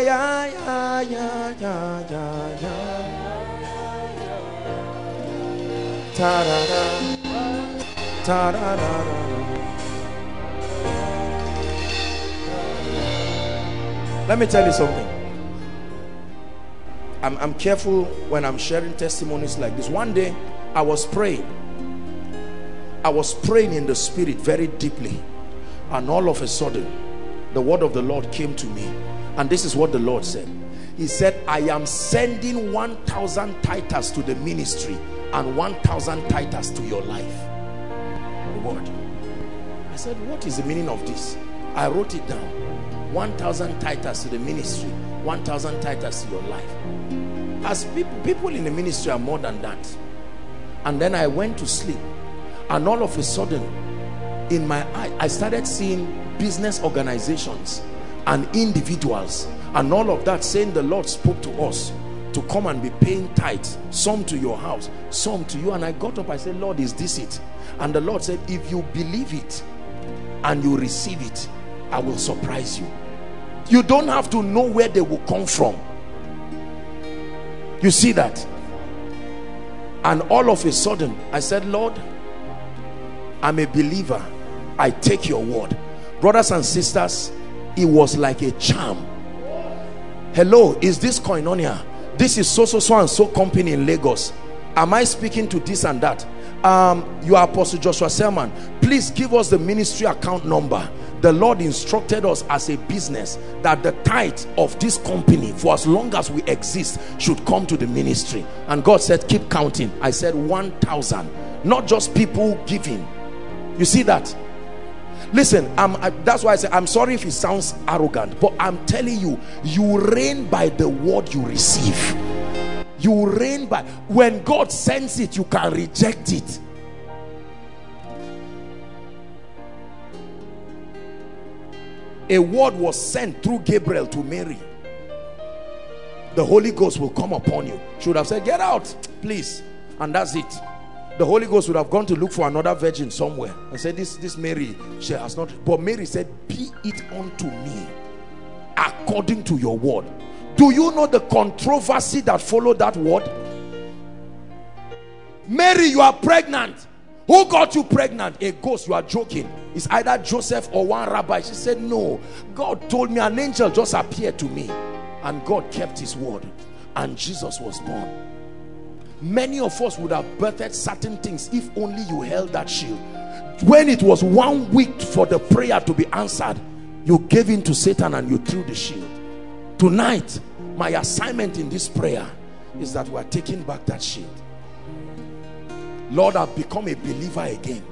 me tell you something. I'm careful when I'm sharing testimonies like this. One day, I was praying in the spirit very deeply, and all of a sudden the word of the Lord came to me, and this is what the Lord said. He said, I am sending 1,000 tithes to the ministry and 1,000 tithes to your life. The word. I said, what is the meaning of this? I wrote it down. 1,000 tithes to the ministry, 1,000 tithes to your life. As people in the ministry are more than that. And then I went to sleep, and all of a sudden in my eye I started seeing business organizations and individuals and all of that saying, the Lord spoke to us to come and be paying tithes, some to your house, some to you. And I got up, I said, Lord, is this it? And the Lord said, if you believe it and you receive it, I will surprise you. You don't have to know where they will come from. You see that? And all of a sudden I said, Lord, I'm a believer, I take your word. Brothers and sisters, it was like a charm. Hello, is this Koinonia? This is so and so company in Lagos. Am I speaking to this and that? You are Apostle Joshua Selman. Please give us the ministry account number. The Lord instructed us as a business that the tithe of this company, for as long as we exist, should come to the ministry. And God said, keep counting. I said, 1,000. Not just people giving. You see that? Listen, that's why I say, I'm sorry if it sounds arrogant, but I'm telling you, you reign by the word you receive. You reign by, when God sends it, you can reject it. A word was sent through Gabriel to Mary. The Holy Ghost will come upon you. She would have said, get out, please. And that's it. The Holy Ghost would have gone to look for another virgin somewhere and said, this Mary, she has not. But Mary said, be it unto me according to your word. Do you know the controversy that followed that word? Mary, you are pregnant. Who got you pregnant? A ghost. You are joking. It's either Joseph or one rabbi. She said, no, God told me, an angel just appeared to me. And God kept his word, and Jesus was born. Many of us would have birthed certain things if only you held that shield. When it was 1 week for the prayer to be answered, you gave in to Satan and you threw the shield. Tonight, my assignment in this prayer is that we are taking back that shield. Lord, I've become a believer again.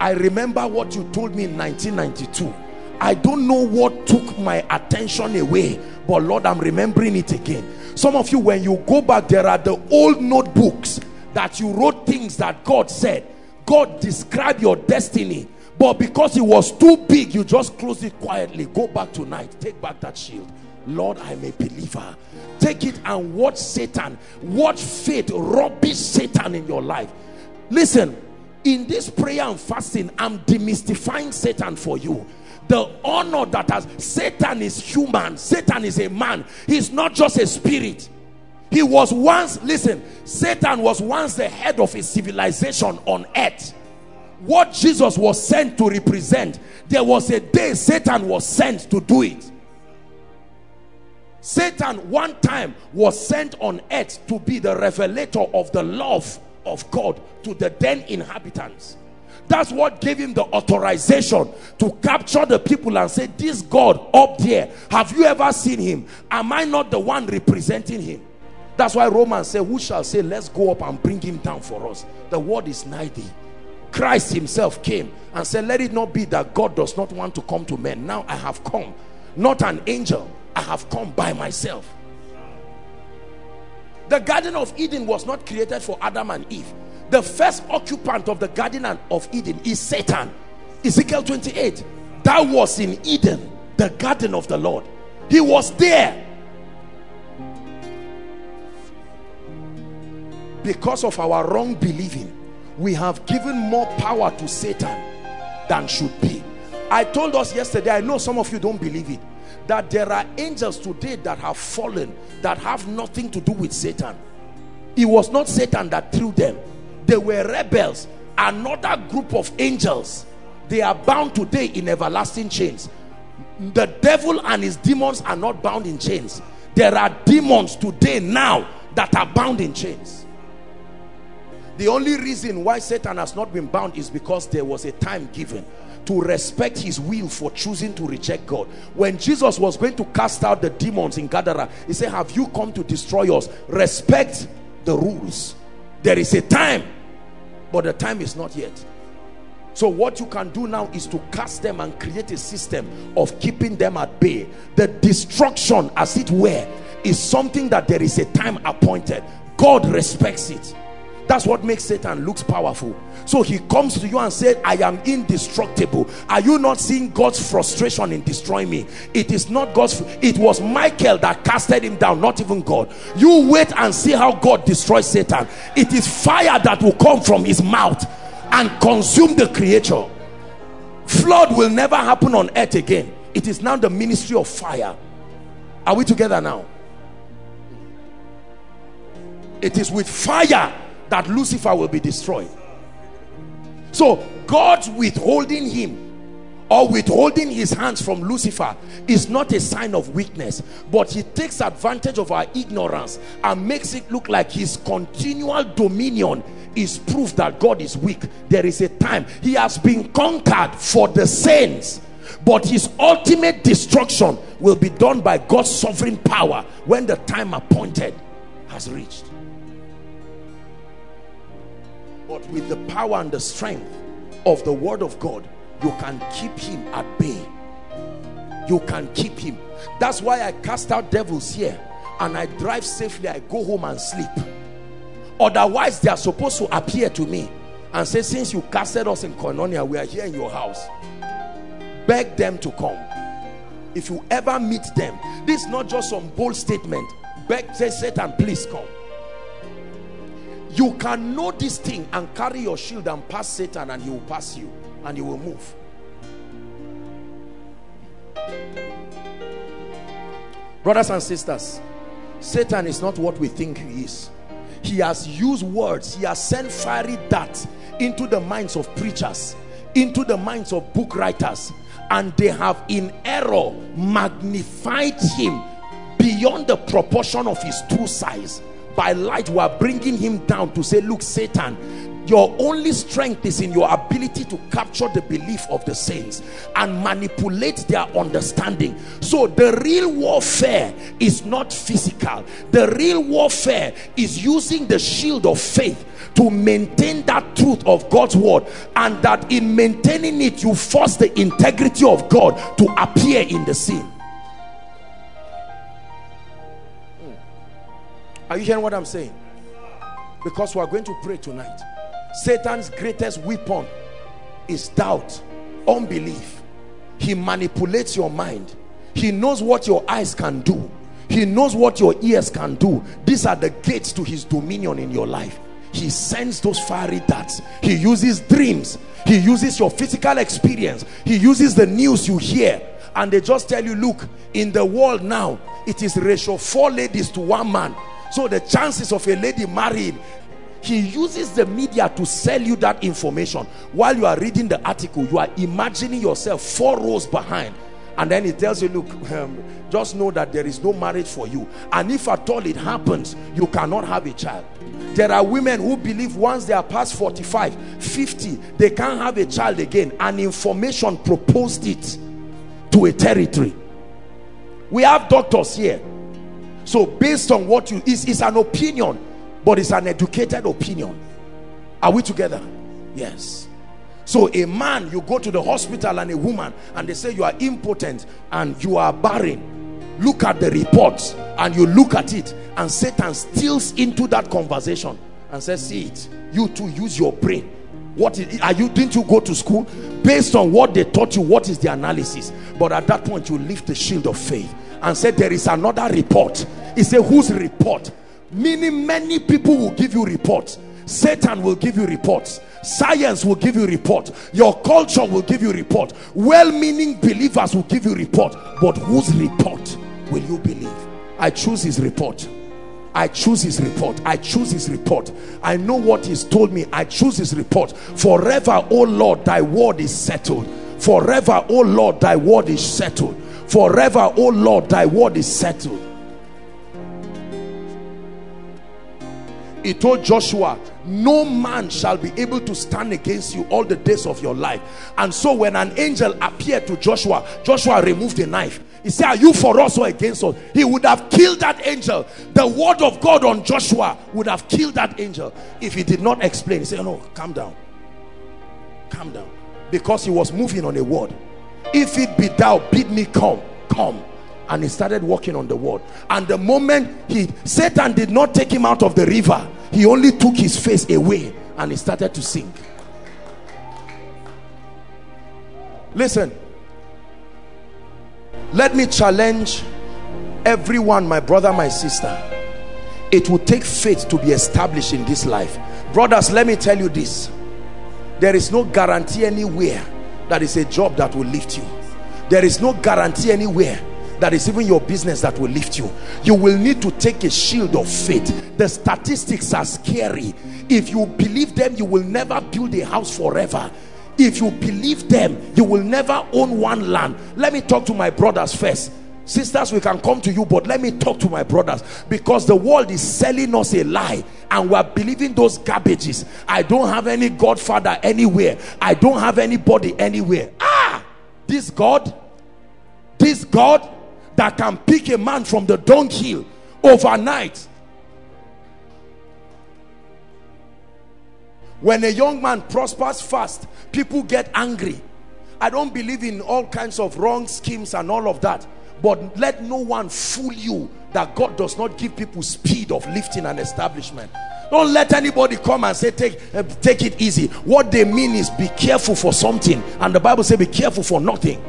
I remember what you told me in 1992. I don't know what took my attention away, but Lord, I'm remembering it again. Some of you, when you go back, there are the old notebooks that you wrote things that God said. God described your destiny, but because it was too big, you just closed it quietly. Go back tonight, take back that shield. Lord, I'm a believer. Take it and watch Satan, watch faith rubbish Satan in your life. Listen, in this prayer and fasting, I'm demystifying Satan for you. The honor that has Satan is human. Satan is a man. He's not just a spirit. He was once, listen, Satan was once the head of a civilization on earth. What Jesus was sent to represent, there was a day Satan was sent to do it. Satan one time was sent on earth to be the revelator of the love of God to the then inhabitants. That's what gave him the authorization to capture the people and say, this God up there, have you ever seen him? Am I not the one representing him? That's why Romans said, who shall say, let's go up and bring him down for us? The word is nigh thee. Christ himself came and said, let it not be that God does not want to come to men. Now I have come, not an angel. I have come by myself. The Garden of Eden was not created for Adam and Eve. The first occupant of the Garden of Eden is Satan. Ezekiel 28. That was in Eden, the garden of the Lord. He was there. Because of our wrong believing, we have given more power to Satan than should be. I told us yesterday, I know some of you don't believe it, that there are angels today that have fallen that have nothing to do with Satan. It was not Satan that threw them. They were rebels, another group of angels. They are bound today in everlasting chains. The devil and his demons are not bound in chains. There are demons today now that are bound in chains. The only reason why Satan has not been bound is because there was a time given to respect his will for choosing to reject God. When Jesus was going to cast out the demons in Gadara, he said, have you come to destroy us? Respect the rules. There is a time, but the time is not yet. So what you can do now is to cast them and create a system of keeping them at bay. The destruction, as it were, is something that there is a time appointed. God respects it. That's what makes Satan looks powerful. So he comes to you and said, I am indestructible. Are you not seeing God's frustration in destroying me? It is not God's. It was Michael that casted him down, not even God. You wait and see how God destroys Satan. It is fire that will come from his mouth and consume the creature. Flood will never happen on earth again. It is now the ministry of fire. Are we together now? It is with fire that Lucifer will be destroyed. So God's withholding him or withholding his hands from Lucifer is not a sign of weakness, but he takes advantage of our ignorance and makes it look like his continual dominion is proof that God is weak. There is a time he has been conquered for the saints, but his ultimate destruction will be done by God's sovereign power when the time appointed has reached. But with the power and the strength of the word of God, you can keep him at bay. You can keep him. That's why I cast out devils here and I drive safely. I go home and sleep. Otherwise, they are supposed to appear to me and say, since you casted us in Koinonia, we are here in your house. Beg them to come. If you ever meet them, this is not just some bold statement. Beg, say, Satan, please come. You can know this thing and carry your shield and pass Satan, and he will pass you and you will move. Brothers and sisters, Satan is not what we think he is. He has used words. He has sent fiery darts into the minds of preachers, into the minds of book writers, and they have in error magnified him beyond the proportion of his true size. By light, we are bringing him down to say, look, Satan, your only strength is in your ability to capture the belief of the saints and manipulate their understanding. So the real warfare is not physical. The real warfare is using the shield of faith to maintain that truth of God's word, and that in maintaining it, you force the integrity of God to appear in the scene. Are you hearing what I'm saying? Because we are going to pray tonight. Satan's greatest weapon is doubt, unbelief. He manipulates your mind. He knows what your eyes can do. He knows what your ears can do. These are the gates to his dominion in your life. He sends those fiery darts. He uses dreams. He uses your physical experience. He uses the news you hear. And they just tell you, look, in the world now, it is ratio 4 ladies to 1 man. So the chances of a lady marrying, he uses the media to sell you that information. While you are reading the article, you are imagining yourself 4 rows behind. And then he tells you, look, just know that there is no marriage for you. And if at all it happens, you cannot have a child. There are women who believe once they are past 45, 50, they can't have a child again. And information proposed it to a territory. We have doctors here. So based on what you, it's an opinion, but it's an educated opinion. Are we together? Yes. So a man, you go to the hospital, and a woman, and they say you are impotent and you are barren. Look at the reports, and you look at it, and Satan steals into that conversation and says, see it, you too, use your brain. What is, are you, didn't you go to school? Based on what they taught you, what is the analysis? But at that point, you lift the shield of faith and say, there is another report. He said, whose report? Meaning many people will give you reports. Satan will give you reports. Science will give you report. Your culture will give you report. Well-meaning believers will give you report. But whose report will you believe? I choose his report. I choose his report. I choose his report. I know what he's told me. I choose his report. Forever, O Lord, thy word is settled. Forever, O Lord, thy word is settled. Forever, O Lord, thy word is settled. He told Joshua, no man shall be able to stand against you all the days of your life. And so when an angel appeared to Joshua, Joshua removed the knife. He said, are you for us or against us? He would have killed that angel. The word of God on Joshua would have killed that angel if he did not explain. He said, no, calm down. Calm down. Because he was moving on a word. If it be thou, bid me come. Come. And he started walking on the word. And the moment Satan did not take him out of the river, he only took his face away and he started to sink. Listen, let me challenge everyone, my brother, my sister. It will take faith to be established in this life. Brothers, let me tell you this. There is no guarantee anywhere that is a job that will lift you. There is no guarantee anywhere that is even your business that will lift you. You will need to take a shield of faith. The statistics are scary. If you believe them, you will never build a house forever. If you believe them, you will never own one land. Let me talk to my brothers first. Sisters, we can come to you, but let me talk to my brothers, because the world is selling us a lie and we're believing those garbages. I don't have any godfather anywhere. I don't have anybody anywhere. This God that can pick a man from the dunghill overnight. When a young man prospers fast, people get angry. I don't believe in all kinds of wrong schemes and all of that, but let no one fool you that God does not give people speed of lifting an establishment. Don't let anybody come and say take it easy. What they mean is be careful for something, and the Bible says be careful for nothing.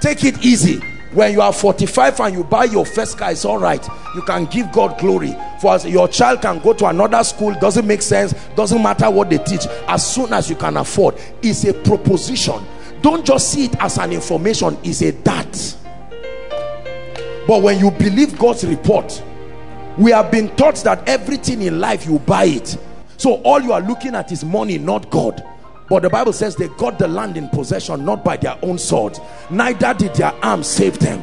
Take it easy. When you are 45 and you buy your first car, it's all right. You can give God glory. For as your child can go to another school, doesn't make sense, doesn't matter what they teach, as soon as you can afford. It's a proposition. Don't just see it as an information. It's a that. But when you believe God's report, we have been taught that everything in life, you buy it. So all you are looking at is money, not God. But the Bible says they got the land in possession, not by their own sword, neither did their arm save them.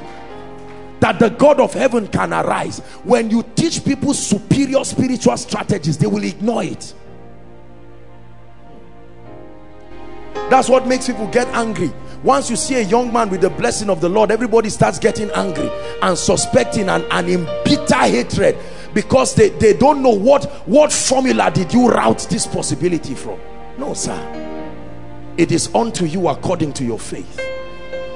That the God of heaven can arise. When you teach people superior spiritual strategies, they will ignore it. That's what makes people get angry. Once you see a young man with the blessing of the Lord, everybody starts getting angry and suspecting and in bitter hatred, because they don't know what formula did you route this possibility from. No, sir. It is unto you according to your faith.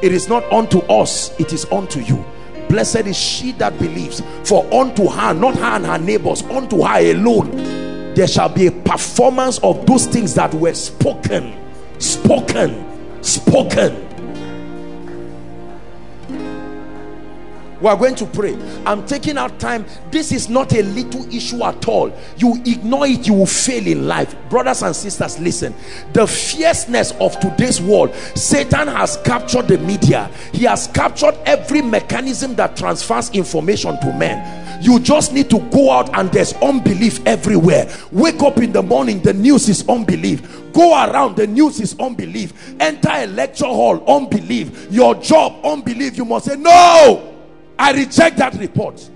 It is not unto us, it is unto you. Blessed is she that believes, for unto her, not her and her neighbors, unto her alone there shall be a performance of those things that were spoken. We are going to pray. I'm taking out time. This is not a little issue at all. You ignore it, you will fail in life. Brothers and sisters, listen. The fierceness of today's world, Satan has captured the media. He has captured every mechanism that transfers information to men. You just need to go out and there's unbelief everywhere. Wake up in the morning, the news is unbelief. Go around, the news is unbelief. Enter a lecture hall, unbelief. Your job, unbelief. You must say, no! I reject that report.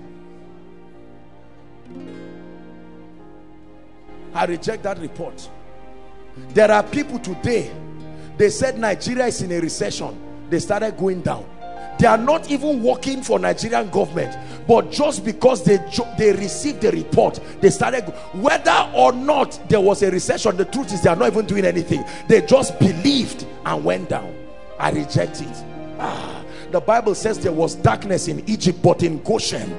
I reject that report. There are people today, they said Nigeria is in a recession. They started going down. They are not even working for Nigerian government. But just because they received the report, they started. Whether or not there was a recession, the truth is they are not even doing anything. They just believed and went down. I reject it. The Bible says there was darkness in Egypt, but in Goshen,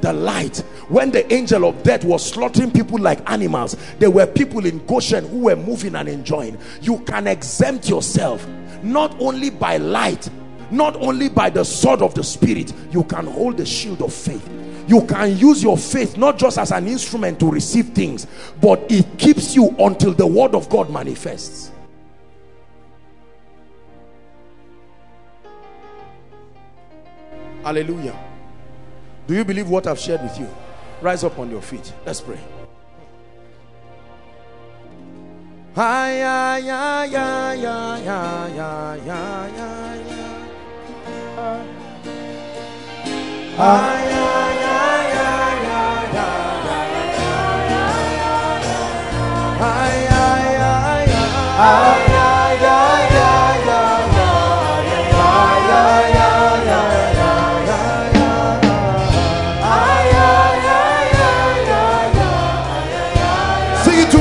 the light. When the angel of death was slaughtering people like animals, there were people in Goshen who were moving and enjoying. You can exempt yourself, not only by light, not only by the sword of the Spirit, you can hold the shield of faith. You can use your faith not just as an instrument to receive things, but it keeps you until the word of God manifests. Hallelujah. Do you believe what I've shared with you? Rise up on your feet. Let's pray.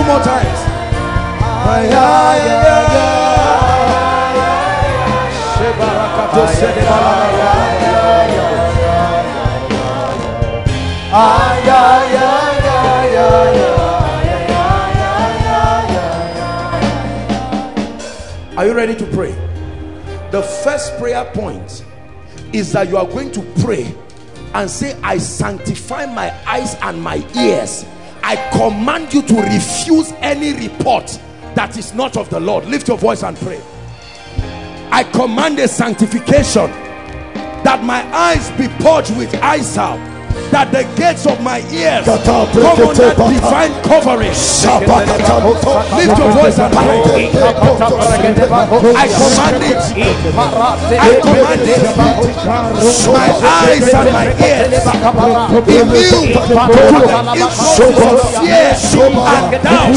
More times. Are you ready to pray? The first prayer point is that you are going to pray and say, I sanctify my eyes and my ears. I command you to refuse any report that is not of the Lord. Lift your voice and pray. I command a sanctification, that my eyes be purged with hyssop, that the gates of my ears come under divine covering. Lift your voice and pray. I command it. I command it. My eyes and my ears be immune to the influence of fear and doubt.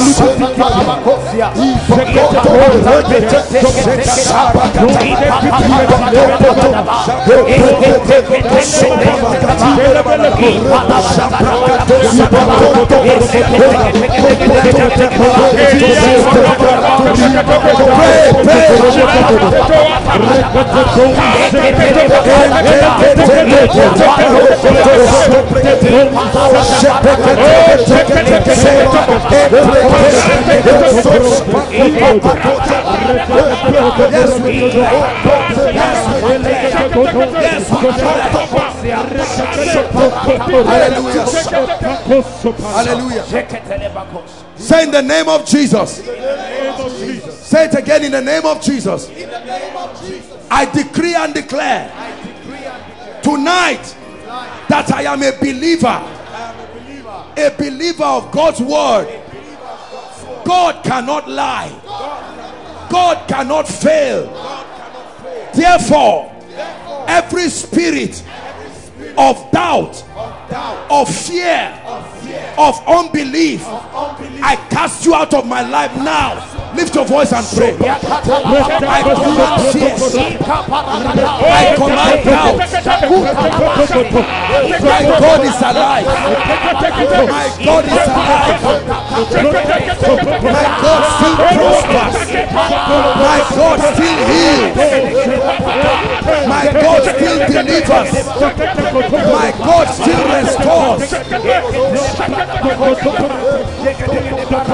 Hallelujah. Say in the name of Jesus. Say it again, in the name of Jesus. I decree and declare tonight that I am a believer. A believer of God's word. God cannot lie. God cannot fail. Therefore, every spirit of doubt, of fear, of unbelief, I cast you out of my life now. Lift your voice and pray. I command fear. I command doubt. My God is alive. My God is alive. My God still prospers. My God still heals. My God still delivers. My God still restores. I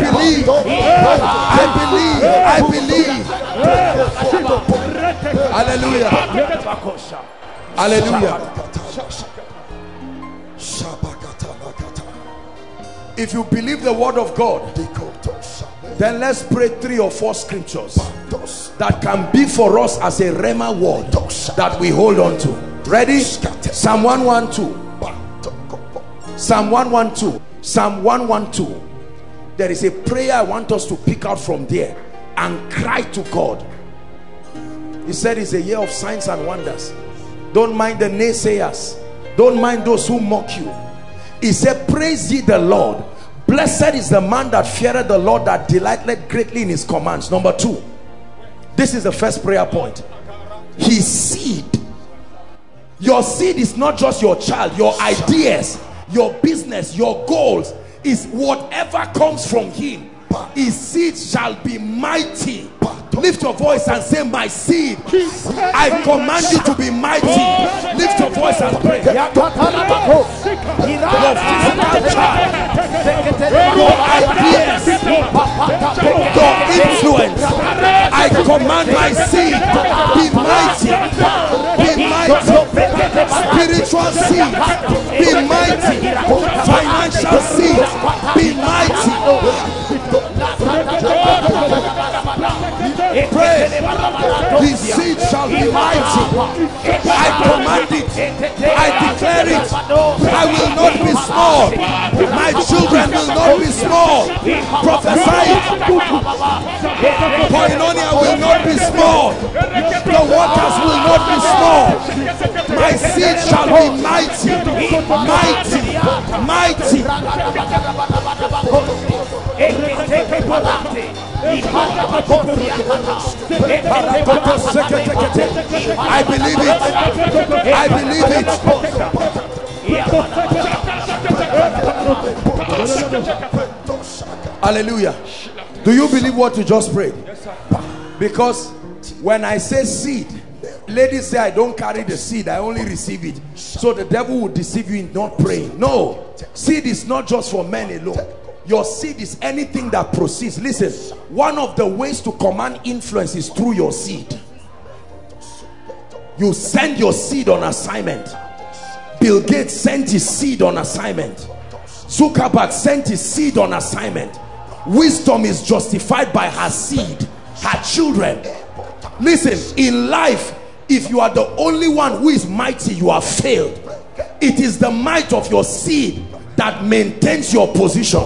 believe. Hallelujah. Hallelujah. If you believe the word of God, then let's pray 3 or 4 scriptures that can be for us as a rhema word that we hold on to. Ready? Psalm 112. Psalm 112. Psalm 112. There is a prayer I want us to pick out from there and cry to God. He said it's a year of signs and wonders. Don't mind the naysayers. Don't mind those who mock you. He said, praise ye the Lord. Blessed is the man that feareth the Lord, that delighteth greatly in his commands. Number 2. This is the first prayer point. His seed. Your seed is not just your child, your ideas, your business, your goals. Is whatever comes from him. His seed shall be mighty. Lift your voice and say, my seed, I command you to be mighty. Lift your voice and pray. Your physical child, your ideas, your influence, I command my seed, be mighty, be mighty. Spiritual seed, be mighty. Financial seed, be mighty. Pray, his seed shall be mighty. I command it, I declare it. I will not be small. My children will not be small. Prophesy it. Koinonia will not be small. The waters will not be small. My seed shall be mighty, mighty, mighty. I believe it. I believe it. Hallelujah. Do you believe what you just prayed? Because when I say seed, ladies say I don't carry the seed, I only receive it. So the devil will deceive you in not praying. No, seed is not just for men alone. Your seed is anything that proceeds. Listen, one of the ways to command influence is through your seed. You send your seed on assignment. Bill Gates sent his seed on assignment. Zuckerberg sent his seed on assignment. Wisdom is justified by her seed, her children. Listen, in life, if you are the only one who is mighty, you have failed. It is the might of your seed that maintains your position.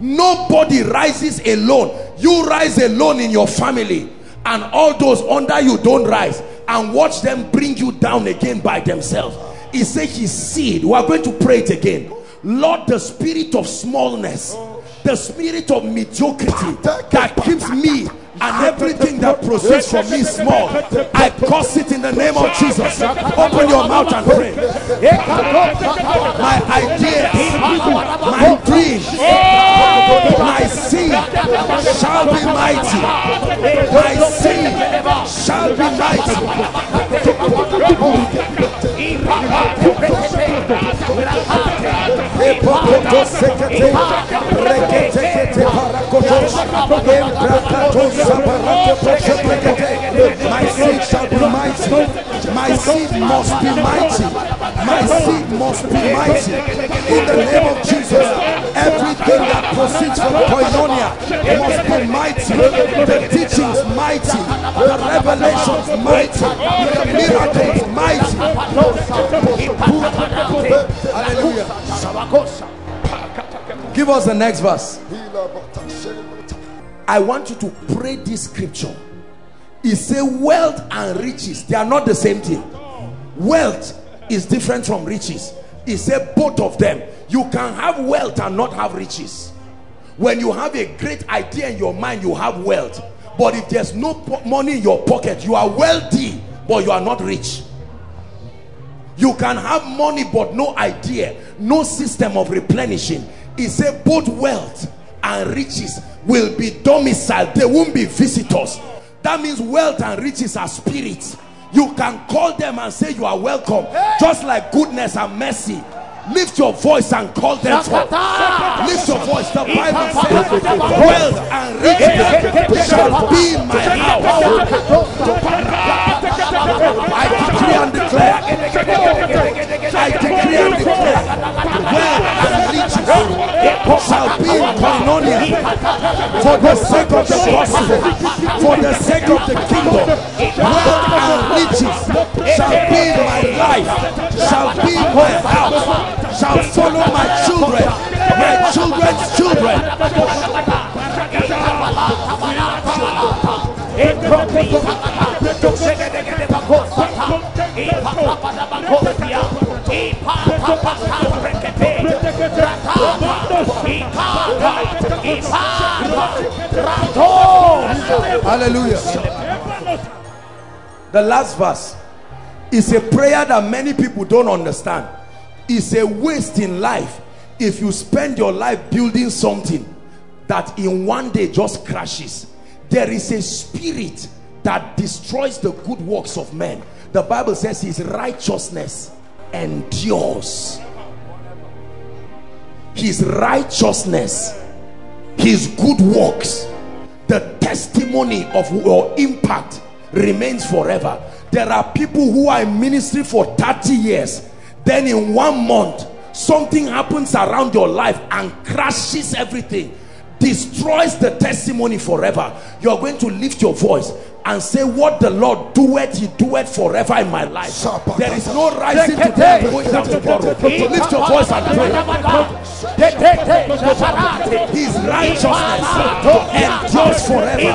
Nobody rises alone. You rise alone in your family, and all those under you don't rise, and watch them bring you down again by themselves. He said his seed. We are going to pray it again. Lord, the spirit of smallness, the spirit of mediocrity that keeps me and everything that proceeds from me small, I curse it in the name of Jesus. Open your mouth and pray. My ideas, my dreams, my seed shall be mighty. My seed shall be mighty. My seed shall be mighty. My seed must be mighty. My seed must be mighty. In the name of Jesus, everything that proceeds from Koinonia must be mighty. The teachings mighty. The revelations mighty. The miracles mighty. Hallelujah. Give us the next verse. I want you to pray this scripture. It says wealth and riches, they are not the same thing. Wealth is different from riches. It says both of them. You can have wealth and not have riches. When you have a great idea in your mind, you have wealth. But if there's no money in your pocket, you are wealthy, but you are not rich. You can have money, but no idea, no system of replenishing. He said both wealth and riches will be domiciled. They won't be visitors. That means wealth and riches are spirits. You can call them and say you are welcome. Hey. Just like goodness and mercy. Lift your voice and call them forth. Lift your voice. The Bible says wealth and riches shall be my house. I decree and declare. I decree and declare. Wealth and riches shall be in Koinonia for the sake of the gospel, for the sake of the kingdom. Wealth and riches shall be in my life, shall be in my house, shall follow my children, my children's children. Hallelujah. The last verse is a prayer that many people don't understand. It's a waste in life if you spend your life building something that in one day just crashes. There is a spirit that destroys the good works of men. The Bible says his righteousness endures. His righteousness, his good works, the testimony of your impact remains forever. There are people who are in ministry for 30 years. Then in 1 month, something happens around your life and crashes everything. Destroys the testimony forever. You are going to lift your voice and say, what the Lord doeth, he doeth forever in my life. There is no rising to them going down tomorrow. Lift your voice and pray. His righteousness endures forever.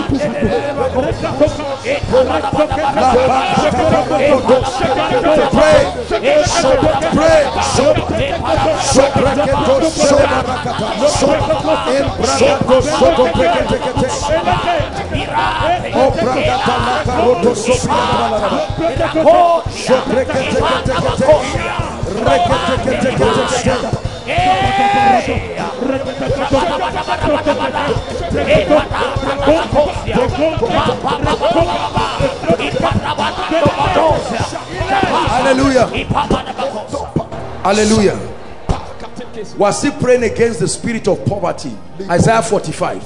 Hallelujah. Hallelujah. We're still praying against the spirit of poverty. Isaiah 45.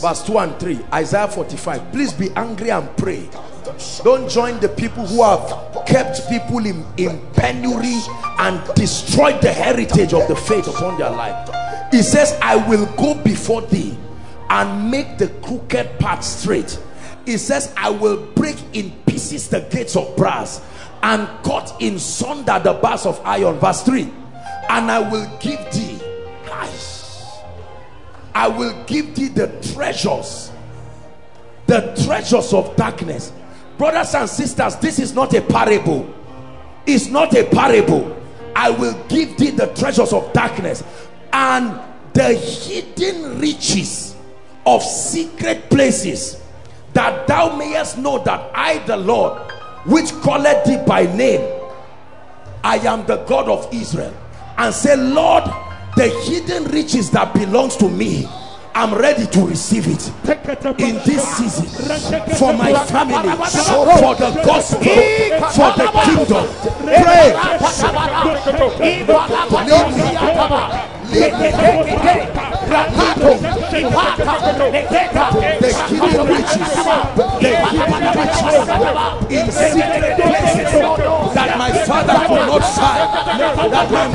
Verse 2 and 3, Isaiah 45. Please be angry and pray. Don't join the people who have kept people in penury and destroyed the heritage of the faith upon their life. It says, I will go before thee and make the crooked path straight. It says, I will break in pieces the gates of brass and cut in sunder the bars of iron. Verse 3, and I will give thee the treasures of darkness. Brothers and sisters, this is not a parable. It's not a parable. I will give thee the treasures of darkness and the hidden riches of secret places, that thou mayest know that I the Lord which calleth thee by name, I am the God of Israel. And say, Lord, the hidden riches that belongs to me, I'm ready to receive it in this season, for my family, for the gospel, for the kingdom. Pray. The hidden riches, in secret places that my father could not find, that my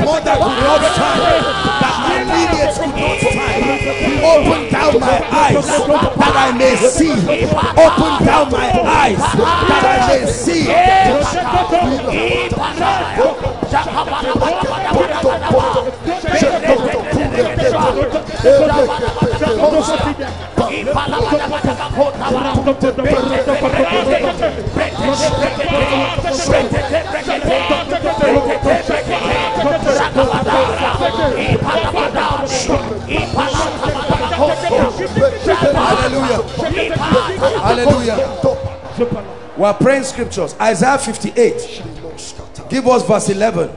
mother could not find, that my lineage could not find. Open down my eyes that I may see. Open down my eyes that I may see. Hallelujah. Hallelujah. We are praying scriptures. Isaiah 58. Give us verse 11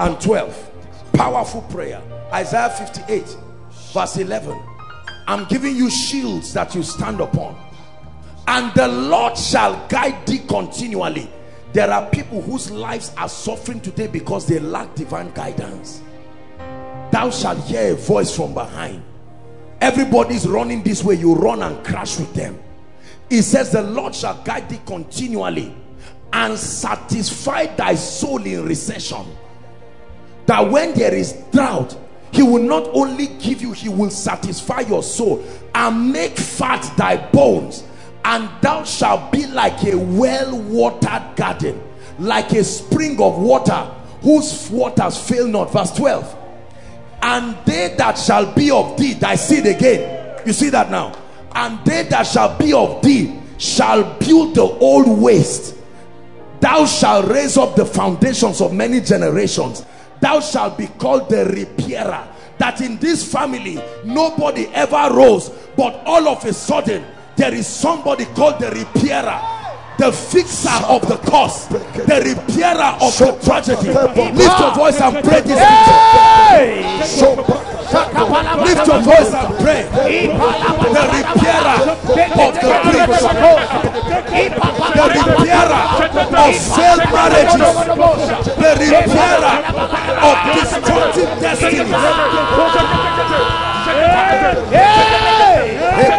and 12. Powerful prayer. Isaiah 58, verse 11. I'm giving you shields that you stand upon. And the Lord shall guide thee continually. There are people whose lives are suffering today because they lack divine guidance. Thou shalt hear a voice from behind. Everybody's running this way, you run and crash with them. It says the Lord shall guide thee continually and satisfy thy soul in recession. That when there is drought, he will not only give you, he will satisfy your soul and make fat thy bones. And thou shalt be like a well-watered garden, like a spring of water whose waters fail not. Verse 12. And they that shall be of thee, I see it again, you see that now. And they that shall be of thee shall build the old waste. Thou shalt raise up the foundations of many generations. Thou shalt be called the repairer. That in this family nobody ever rose, but all of a sudden there is somebody called the repairer, the fixer of the cause, the repairer of the tragedy. Lift your voice and pray this. Hey! Lift your voice and pray. The repairer of the breach, the repairer of failed marriages, the repairer of destructive destinies. Hallelujah. If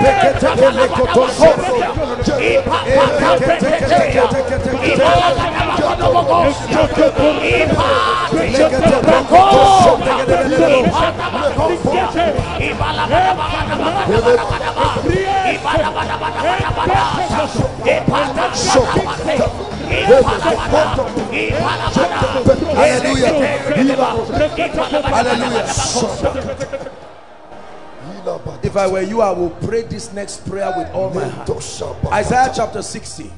I were you, I will pray this next prayer with all my heart. Isaiah chapter 60.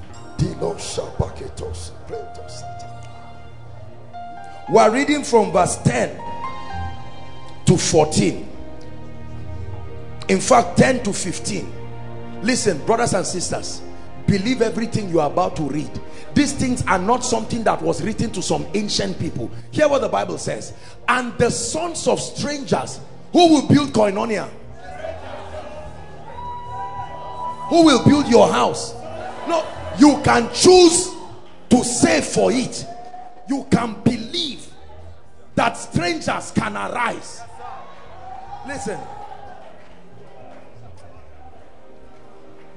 We are reading from verse 10 to 14. In fact, 10 to 15. Listen, brothers and sisters, believe everything you are about to read. These things are not something that was written to some ancient people. Hear what the Bible says. And the sons of strangers, who will build Koinonia? Who will build your house? No, you can choose to save for it. You can believe that strangers can arise. Listen.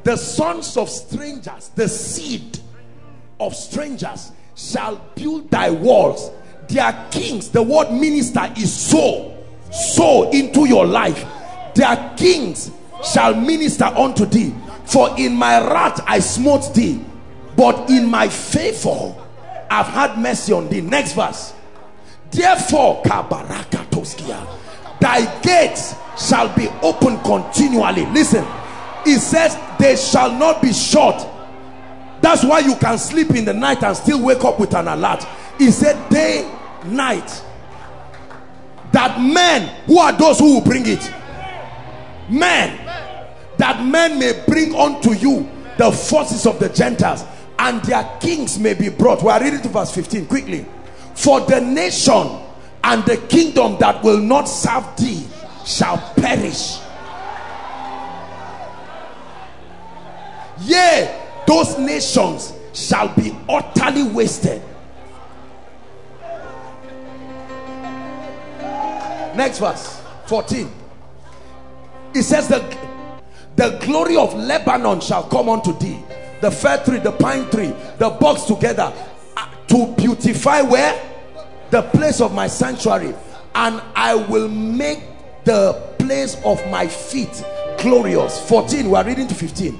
The sons of strangers, the seed of strangers, shall build thy walls. Their kings, the word minister is sow into your life. Their kings shall minister unto thee. For in my wrath I smote thee, but in my favor I've had mercy on thee. Next verse. Therefore, thy gates shall be open continually. Listen, it says they shall not be shut. That's why you can sleep in the night and still wake up with an alert. It said day, night. That men, who are those who will bring it? Men. That men may bring unto you the forces of the Gentiles, and their kings may be brought. We are reading to verse 15 quickly. For the nation and the kingdom that will not serve thee shall perish. Yea, those nations shall be utterly wasted. Next verse, 14. It says the glory of Lebanon shall come unto thee. The fir tree, the pine tree, the box together, to beautify where? The place of my sanctuary. And I will make the place place of my feet glorious. 14, we are reading to 15.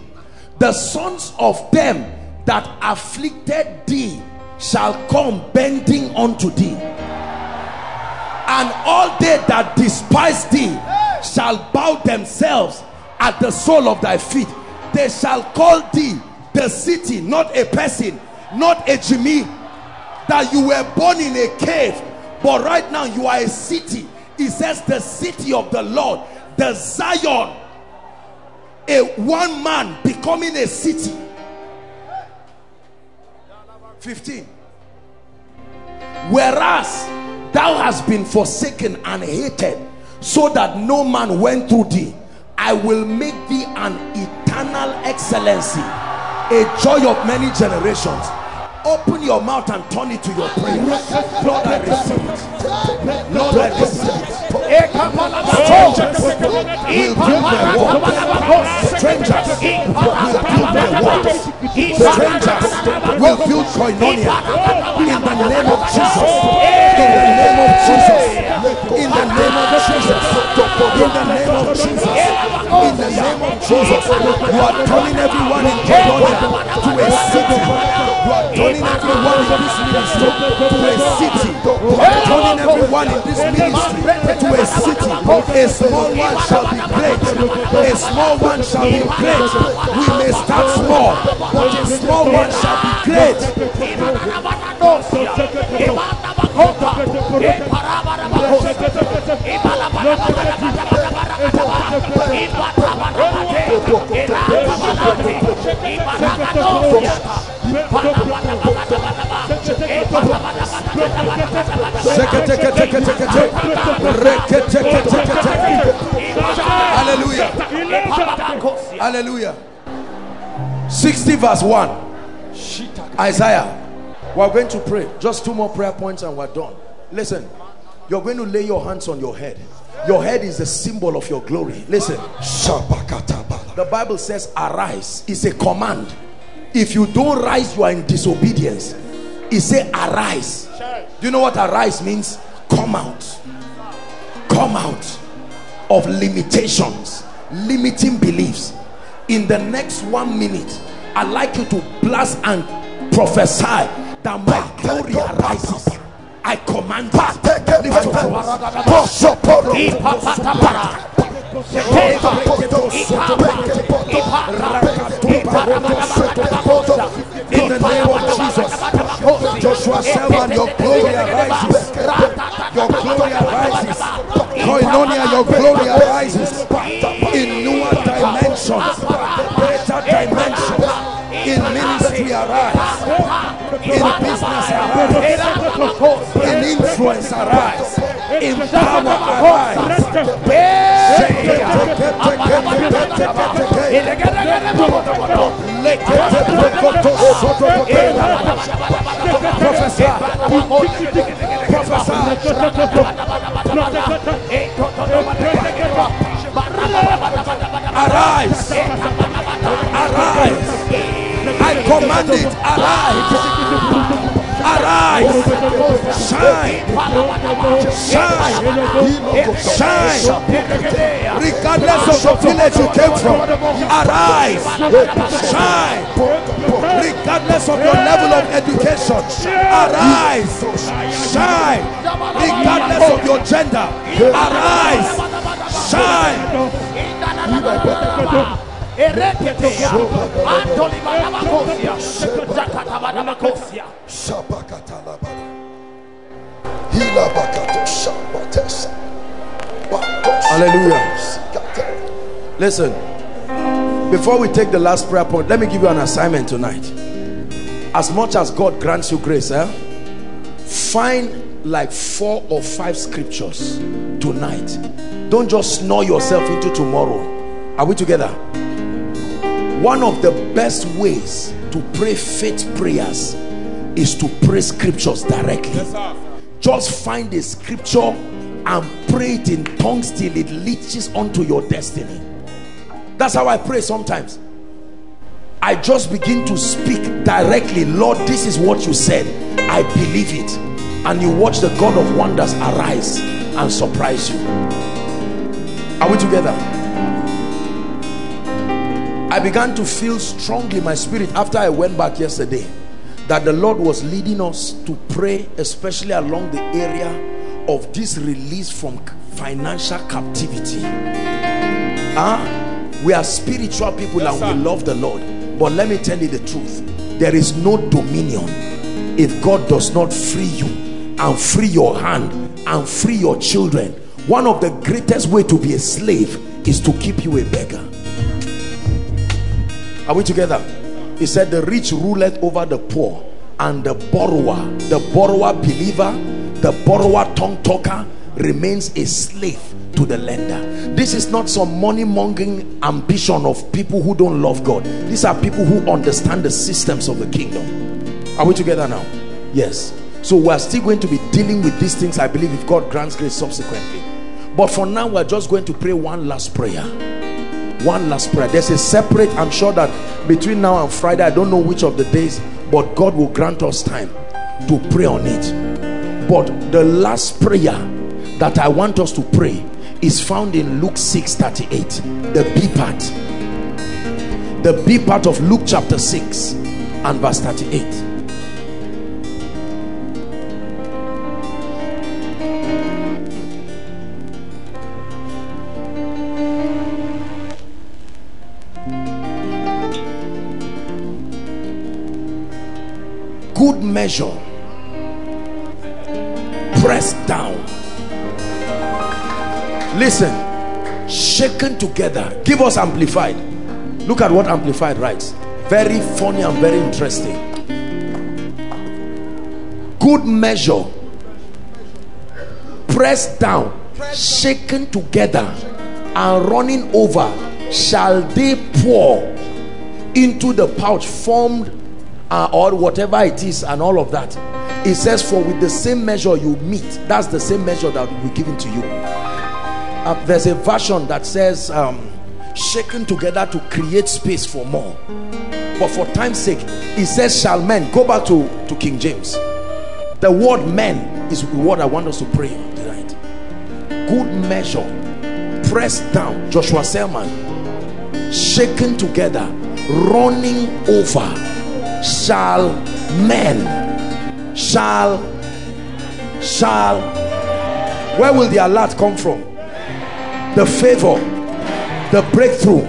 The sons of them that afflicted thee shall come bending unto thee, and all they that despise thee shall bow themselves at the sole of thy feet. They shall call thee the city, not a person, not a Jimmy, that you were born in a cave, but right now you are a city. It says the city of the Lord, the Zion, a one man becoming a city. 15. Whereas thou hast been forsaken and hated, so that no man went through thee, I will make thee an eternal excellency, a joy of many generations. Open your mouth and turn it to your prayer. Lord, I receive it. Lord, I receive it. Strangers will build Koinonia in the name of Jesus. In the name of Jesus. In the name of Jesus. In the name of Jesus. In the name of Jesus. You are turning everyone in Koinonia to a city. Turning everyone in this ministry to a city. Turning everyone in this ministry to a city. A small one shall be great. A small one shall be great. We may start small, but a small one shall be great. Hallelujah. Hallelujah. 60 verse 1. Isaiah. We are going to pray. Just two more prayer points and we are done. Listen. You are going to lay your hands on your head. Your head is the symbol of your glory. Listen. The Bible says arise. It's a command. If you don't rise, you are in disobedience. It says arise. Do you know what arise means? Come out. Come out of limitations, limiting beliefs. In the next 1 minute, I'd like you to blast and prophesy that my glory arises. I command you. In the name of Jesus, Joshua Selman, your glory arises. Your glory arises. Koinonia, your glory arises. In newer dimensions, greater dimensions. In ministry arise. In business arise. In influence arise. In power arise. Arise, arise, I command it, arise. Arise, shine, shine, shine, regardless of the village you came from. Arise, shine, regardless of your level of education. Arise, shine, regardless of your gender. Arise, shine. Hallelujah. Listen, before we take the last prayer point, let me give you an assignment tonight. As much as God grants you grace, find like 4 or 5 scriptures tonight. Don't just snore yourself into tomorrow. Are we together? One of the best ways to pray faith prayers is to pray scriptures directly. Yes, just find a scripture and pray it in tongues till it leaches onto your destiny. That's how I pray sometimes. I just begin to speak directly. Lord, this is what you said. I believe it. And you watch the God of wonders arise and surprise you. Are we together? I began to feel strongly in my spirit after I went back yesterday that the Lord was leading us to pray, especially along the area of this release from financial captivity. We are spiritual people, yes, and sir, we love the Lord. But let me tell you the truth. There is no dominion if God does not free you and free your hand and free your children. One of the greatest way to be a slave is to keep you a beggar. Are we together? He said the rich ruleth over the poor, and the borrower believer, the borrower tongue talker remains a slave to the lender. This is not some money mongering ambition of people who don't love God. These are people who understand the systems of the kingdom. Are we together now? Yes. So we are still going to be dealing with these things, I believe, if God grants grace subsequently. But for now, we are just going to pray one last prayer. One last prayer. There's a separate, I'm sure that between now and Friday, I don't know which of the days, but God will grant us time to pray on it. But the last prayer that I want us to pray is found in Luke 6:38, the B part. The B part of Luke chapter 6 and verse 38. Good measure, pressed down, listen, shaken together. Give us Amplified. Look at what Amplified writes. Very funny and very interesting. Good measure, pressed down, shaken together and running over, shall they pour into the pouch formed, or whatever it is, and all of that. It says, for with the same measure you meet, that's the same measure that will be given to you. There's a version that says shaken together to create space for more, but for time's sake it says shall men. Go back to King James. The word men is the word I want us to pray tonight. Good measure, pressed down, Joshua Selman, shaken together, running over, shall men. Where will the alert come from? The favor, the breakthrough,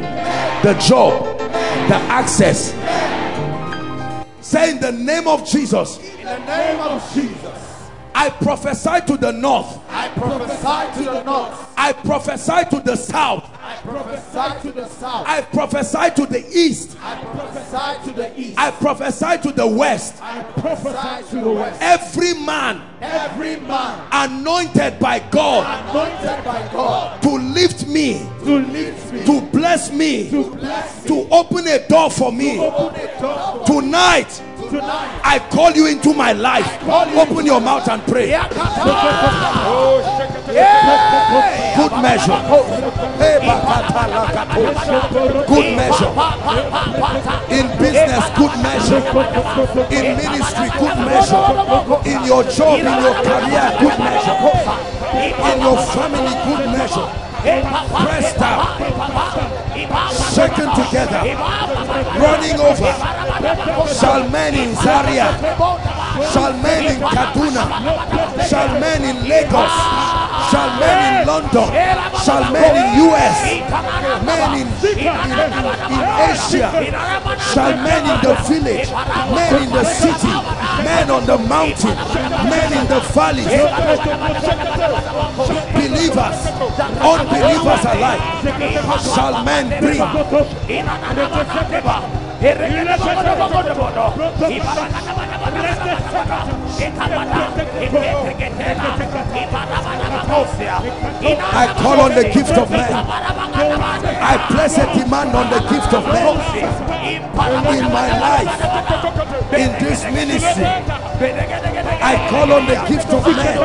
the job, the access. Say in the name of Jesus. In the name of Jesus. I prophesy to the north. I prophesy to the north. I prophesy to the south. I prophesy to the south. I prophesy to the east. I prophesy to the east. I prophesy to the west. I prophesy to the west. Every man anointed by God, anointed by God, to lift me, to lift me, to bless me, to bless me, to open a door for me, to open a door for me. Tonight, I call you into my life. Open your mouth and pray. Good measure. Good measure. In business, good measure. In ministry, good measure. In your job, in your career, good measure. In your family, good measure. Pressed down, shaken together, running over, shall men in Zaria, shall men in Kaduna, shall men in Lagos, shall men in London, shall men in US, men in Asia, shall men in the village, men in the city, men on the mountain, men in the valley, believers, believers alike, shall men bring. I call on the gift of men. I place a demand on the gift of men in my life, in this ministry. I call on the gift of men.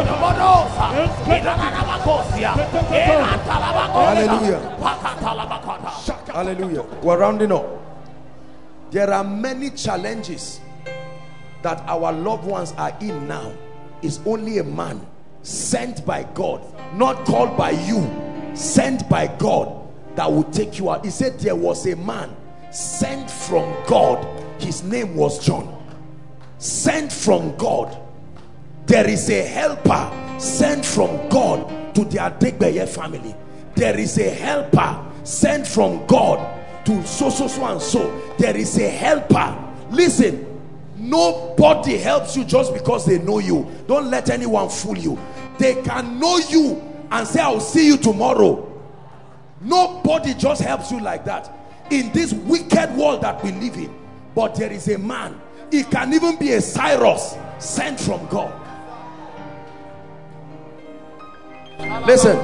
Hallelujah. Hallelujah. We're rounding up. There are many challenges that our loved ones are in now. It's only a man sent by God, not called by you, sent by God that will take you out. He said there was a man sent from God. His name was John. Sent from God. There is a helper sent from God to the Adegbeye family. There is a helper sent from God to so and so. There is a helper. Listen, nobody helps you just because they know you. Don't let anyone fool you. They can know you and say, I'll see you tomorrow. Nobody just helps you like that in this wicked world that we live in. But there is a man. It can even be a Cyrus sent from God. Listen,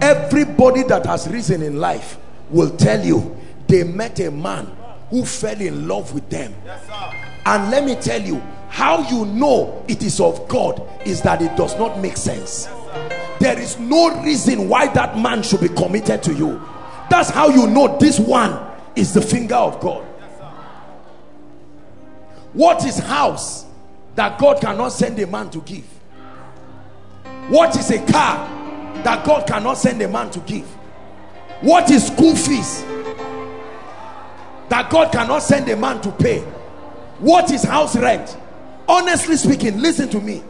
everybody that has risen in life will tell you they met a man who fell in love with them. And let me tell you, how you know it is of God is that it does not make sense. There is no reason why that man should be committed to you. That's how you know this one is the finger of God. What is house that God cannot send a man to give? What is a car that God cannot send a man to give? What is school fees that God cannot send a man to pay? What is house rent? Honestly speaking, listen to me.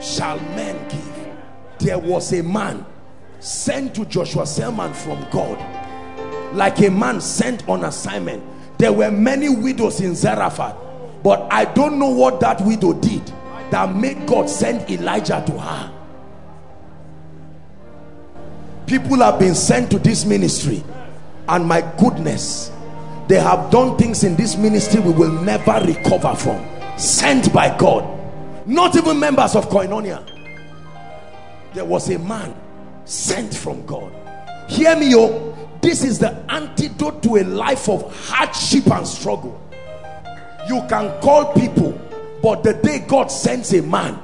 Shall men give? There was a man sent to Joshua Selman from God, like a man sent on assignment. There were many widows in Zarephath, but I don't know what that widow did that made God send Elijah to her. People have been sent to this ministry, and my goodness, they have done things in this ministry we will never recover from. Sent by God. Not even members of Koinonia. There was a man sent from God. Hear me, yo. This is the antidote to a life of hardship and struggle. You can call people, but the day God sends a man,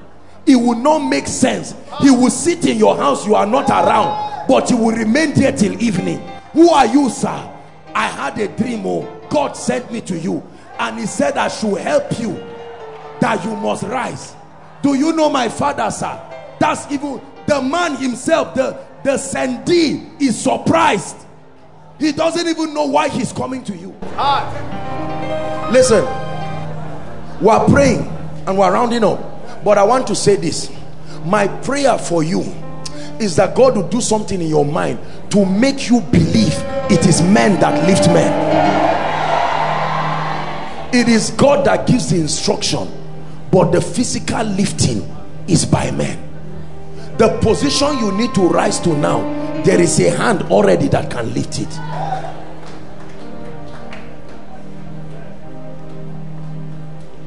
it will not make sense. He will sit in your house, you are not around, but he will remain there till evening. Who are you, sir? I had a dream, oh, God sent me to you. And he said I should help you, that you must rise. Do you know my father, sir? That's even, the man himself, the sendee is surprised. He doesn't even know why he's coming to you. Listen, we're praying and we're rounding up. But I want to say this. My prayer for you is that God will do something in your mind to make you believe it is men that lift men. It is God that gives the instruction, but the physical lifting is by men. The position you need to rise to now, there is a hand already that can lift it.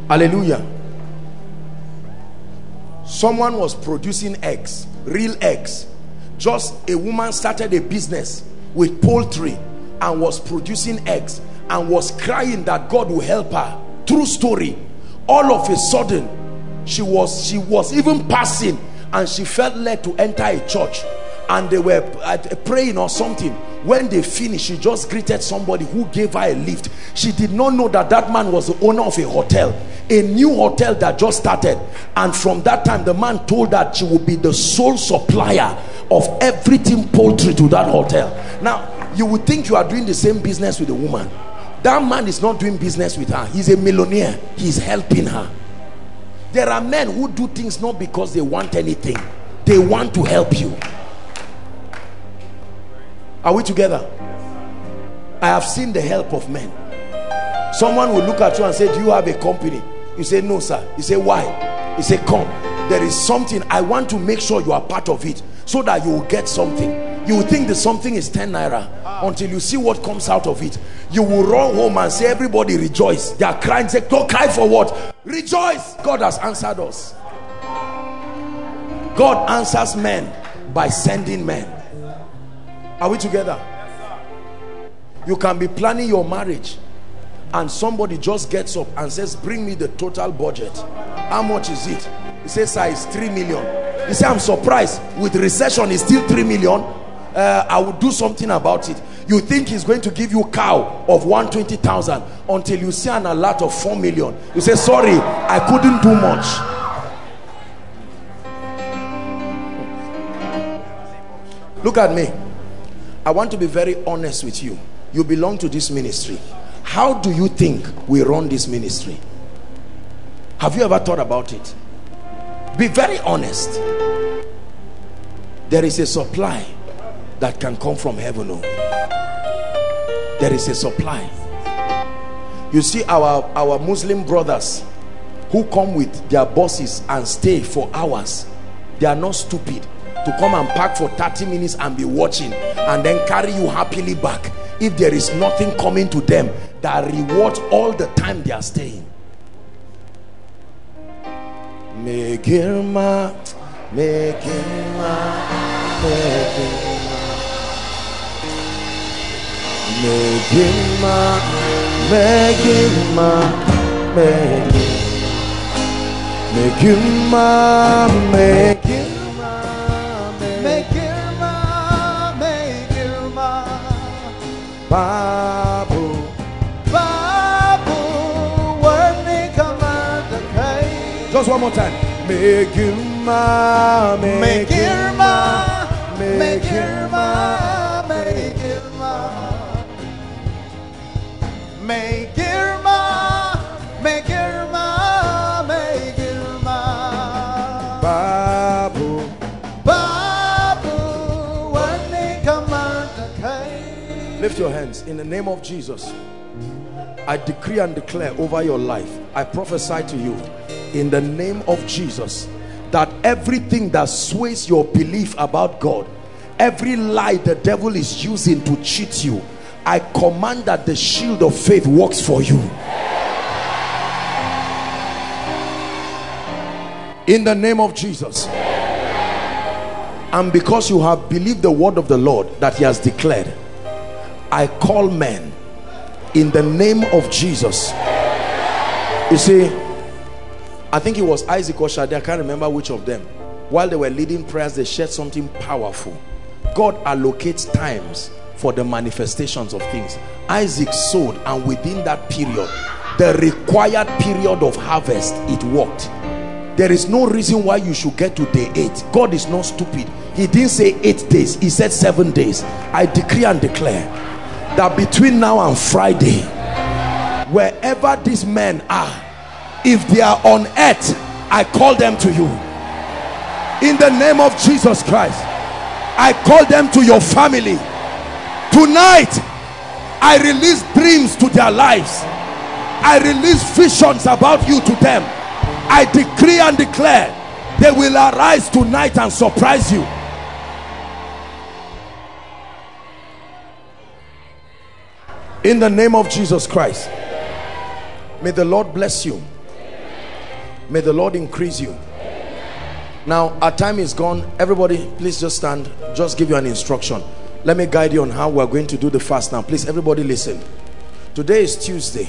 Hallelujah. Someone was producing eggs, real eggs. Just a woman started a business with poultry and was producing eggs and was crying that God will help her. True story. All of a sudden, she was even passing and she felt led to enter a church, and they were praying or something. When they finished, she just greeted somebody who gave her a lift. She did not know that that man was the owner of a hotel, a new hotel that just started. And from that time, the man told that she would be the sole supplier of everything poultry to that hotel. Now, you would think you are doing the same business with a woman. That man is not doing business with her. He's a millionaire. He's helping her. There are men who do things not because they want anything. They want to help you. Are we together? I have seen the help of men. Someone will look at you and say, do you have a company? You say, no, sir. You say, why? You say, come. There is something. I want to make sure you are part of it so that you will get something. You will think that something is 10 naira until you see what comes out of it. You will run home and say, everybody rejoice. They are crying. Say, don't cry for what? Rejoice. God has answered us. God answers men by sending men. Are we together? You can be planning your marriage and somebody just gets up and says, bring me the total budget. How much is it? He says, sir, it's 3 million. He said, I'm surprised. With recession, it's still 3 million. I will do something about it. You think he's going to give you cow of 120,000 until you see an alert of 4 million. You say, sorry, I couldn't do much. Look at me. I want to be very honest with you. You belong to this ministry. How do you think we run this ministry? Have you ever thought about it? Be very honest. There is a supply that can come from heaven. Oh, there is a supply. You see our Muslim brothers who come with their bosses and stay for hours. They are not stupid to come and pack for 30 minutes and be watching and then carry you happily back if there is nothing coming to them that rewards all the time they are staying. Just one more time. Lift your hands in the name of Jesus. I decree and declare over your life. I prophesy to you in the name of Jesus that everything that sways your belief about God, every lie the devil is using to cheat you, I command that the shield of faith works for you. In the name of Jesus. And because you have believed the word of the Lord that he has declared, I call men in the name of Jesus. You see, I think it was Isaac or Shadrach, I can't remember which of them. While they were leading prayers, they shared something powerful. God allocates times for the manifestations of things. Isaac sowed, and within that period, the required period of harvest, it worked. There is no reason why you should get to day 8. God is not stupid. He didn't say 8 days. He said 7 days. I decree and declare that between now and Friday, wherever these men are, if they are on earth, I call them to you. In the name of Jesus Christ, I call them to your family. Tonight, I release dreams to their lives. I release visions about you to them. I decree and declare they will arise tonight and surprise you. In the name of Jesus Christ, may the Lord bless you. May the Lord increase you. Now, our time is gone. Everybody, please just stand. Just give you an instruction. Let me guide you on how we're going to do the fast now. Please, everybody listen. Today is Tuesday.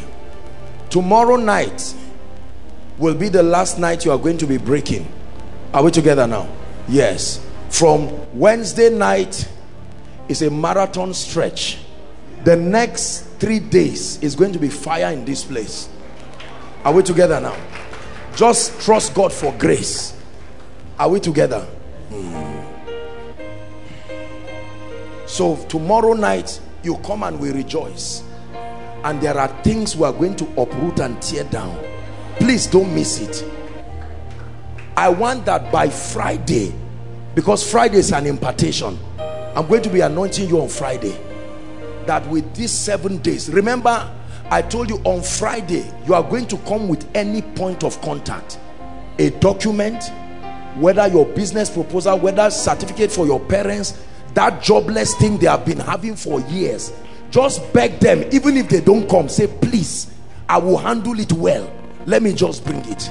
Tomorrow night will be the last night you are going to be breaking. Are we together now? Yes. From Wednesday night is a marathon stretch. The next 3 days is going to be fire in this place. Are we together now? Just trust God for grace. Are we together? So tomorrow night you come and we rejoice, and there are things we are going to uproot and tear down. Please don't miss it. I want that by Friday, because Friday is an impartation. I'm going to be anointing you on Friday, that with these 7 days, remember I told you on Friday, you are going to come with any point of contact, a document, whether your business proposal, whether certificate for your parents, that jobless thing they have been having for years. Just beg them, even if they don't come, say, please, I will handle it well. Let me just bring it.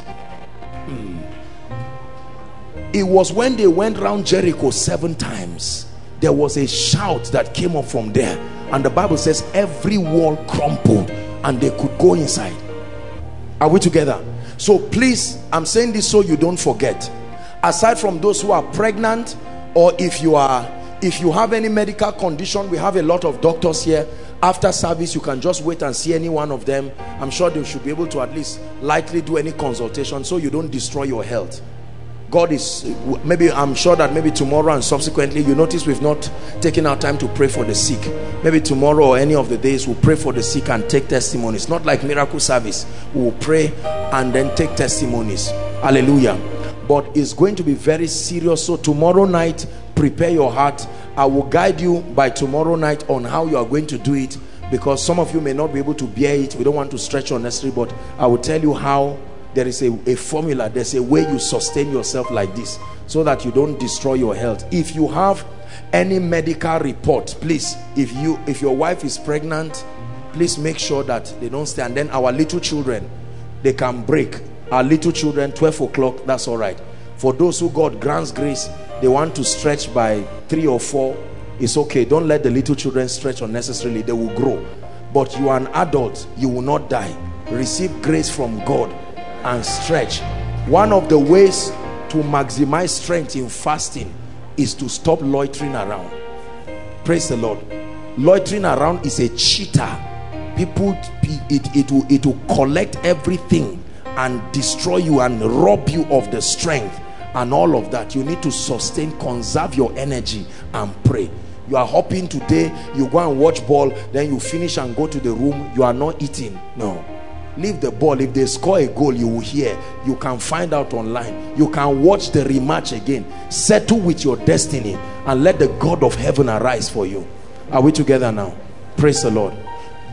It was when they went round Jericho 7 times, there was a shout that came up from there. And the Bible says every wall crumpled and they could go inside. Are we together? So please, I'm saying this so you don't forget. Aside from those who are pregnant, or if you have any medical condition, we have a lot of doctors here. After service, you can just wait and see any one of them. I'm sure they should be able to at least lightly do any consultation so you don't destroy your health. God is, maybe I'm sure that maybe tomorrow and subsequently, you notice we've not taken our time to pray for the sick. Maybe tomorrow or any of the days we'll pray for the sick and take testimonies. Not like miracle service, we'll pray and then take testimonies. Hallelujah. But it's going to be very serious. So tomorrow night, prepare your heart. I will guide you by tomorrow night on how you are going to do it, because some of you may not be able to bear it. We don't want to stretch unnecessarily, but I will tell you how. There is a formula, there's a way you sustain yourself like this so that you don't destroy your health. If you have any medical report, please, if your wife is pregnant, please make sure that they don't stay. And then our little children, they can break. Our little children, 12 o'clock, that's all right. For those who God grants grace, they want to stretch by 3 or 4, it's okay. Don't let the little children stretch unnecessarily, they will grow. But you are an adult, you will not die. Receive grace from God and stretch. One of the ways to maximize strength in fasting is to stop loitering around. Praise the Lord. Loitering around is a cheater. People, it will collect everything and destroy you and rob you of the strength and all of that. You need to sustain, conserve your energy and pray. You are hopping today, you go and watch ball, then you finish and go to the room, you are not eating. No. Leave the ball. If they score a goal, you will hear. You can find out online. You can watch the rematch again. Settle with your destiny and let the God of heaven arise for you. Are we together now? Praise the Lord.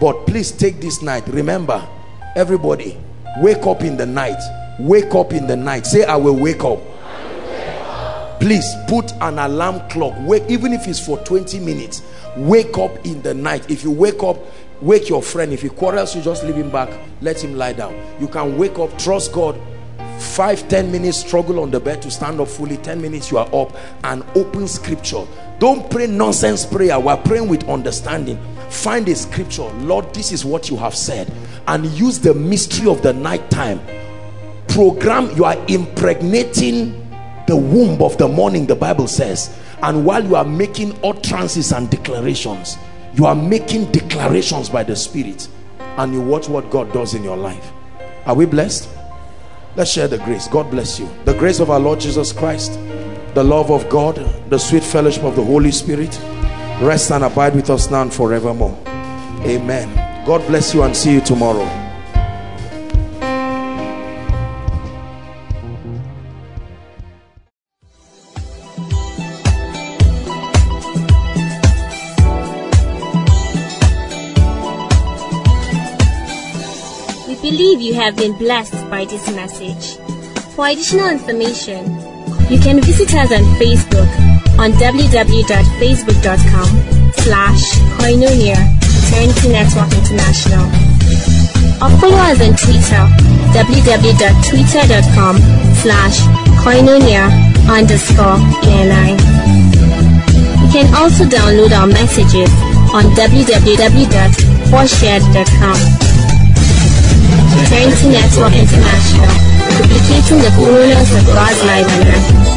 But please take this night. Remember, everybody, wake up in the night. Wake up in the night. Say, I will wake up. Please put an alarm clock. Wake, even if it's for 20 minutes. Wake up in the night. If you wake up, wake your friend. If he quarrels you, just leave him back, let him lie down. You can wake up, trust God. 5-10 minutes struggle on the bed to stand up fully, 10 minutes you are up, and open scripture. Don't pray nonsense prayer. We're praying with understanding. Find a scripture. Lord, this is what you have said, and use the mystery of the night time program. You are impregnating the womb of the morning, the Bible says. And while you are making utterances and declarations, you are making declarations by the Spirit, and you watch what God does in your life. Are we blessed? Let's share the grace. God bless you. The grace of our Lord Jesus Christ, the love of God, the sweet fellowship of the Holy Spirit, rest and abide with us now and forevermore. Amen. God bless you and see you tomorrow. You have been blessed by this message. For additional information, you can visit us on Facebook on www.facebook.com/Koinonia Eternity Network International, or follow us on Twitter, www.twitter.com/Koinonia_ENI. You can also download our messages on www.forshared.com. Eternity Network International, duplicating the fullness of God's life on earth.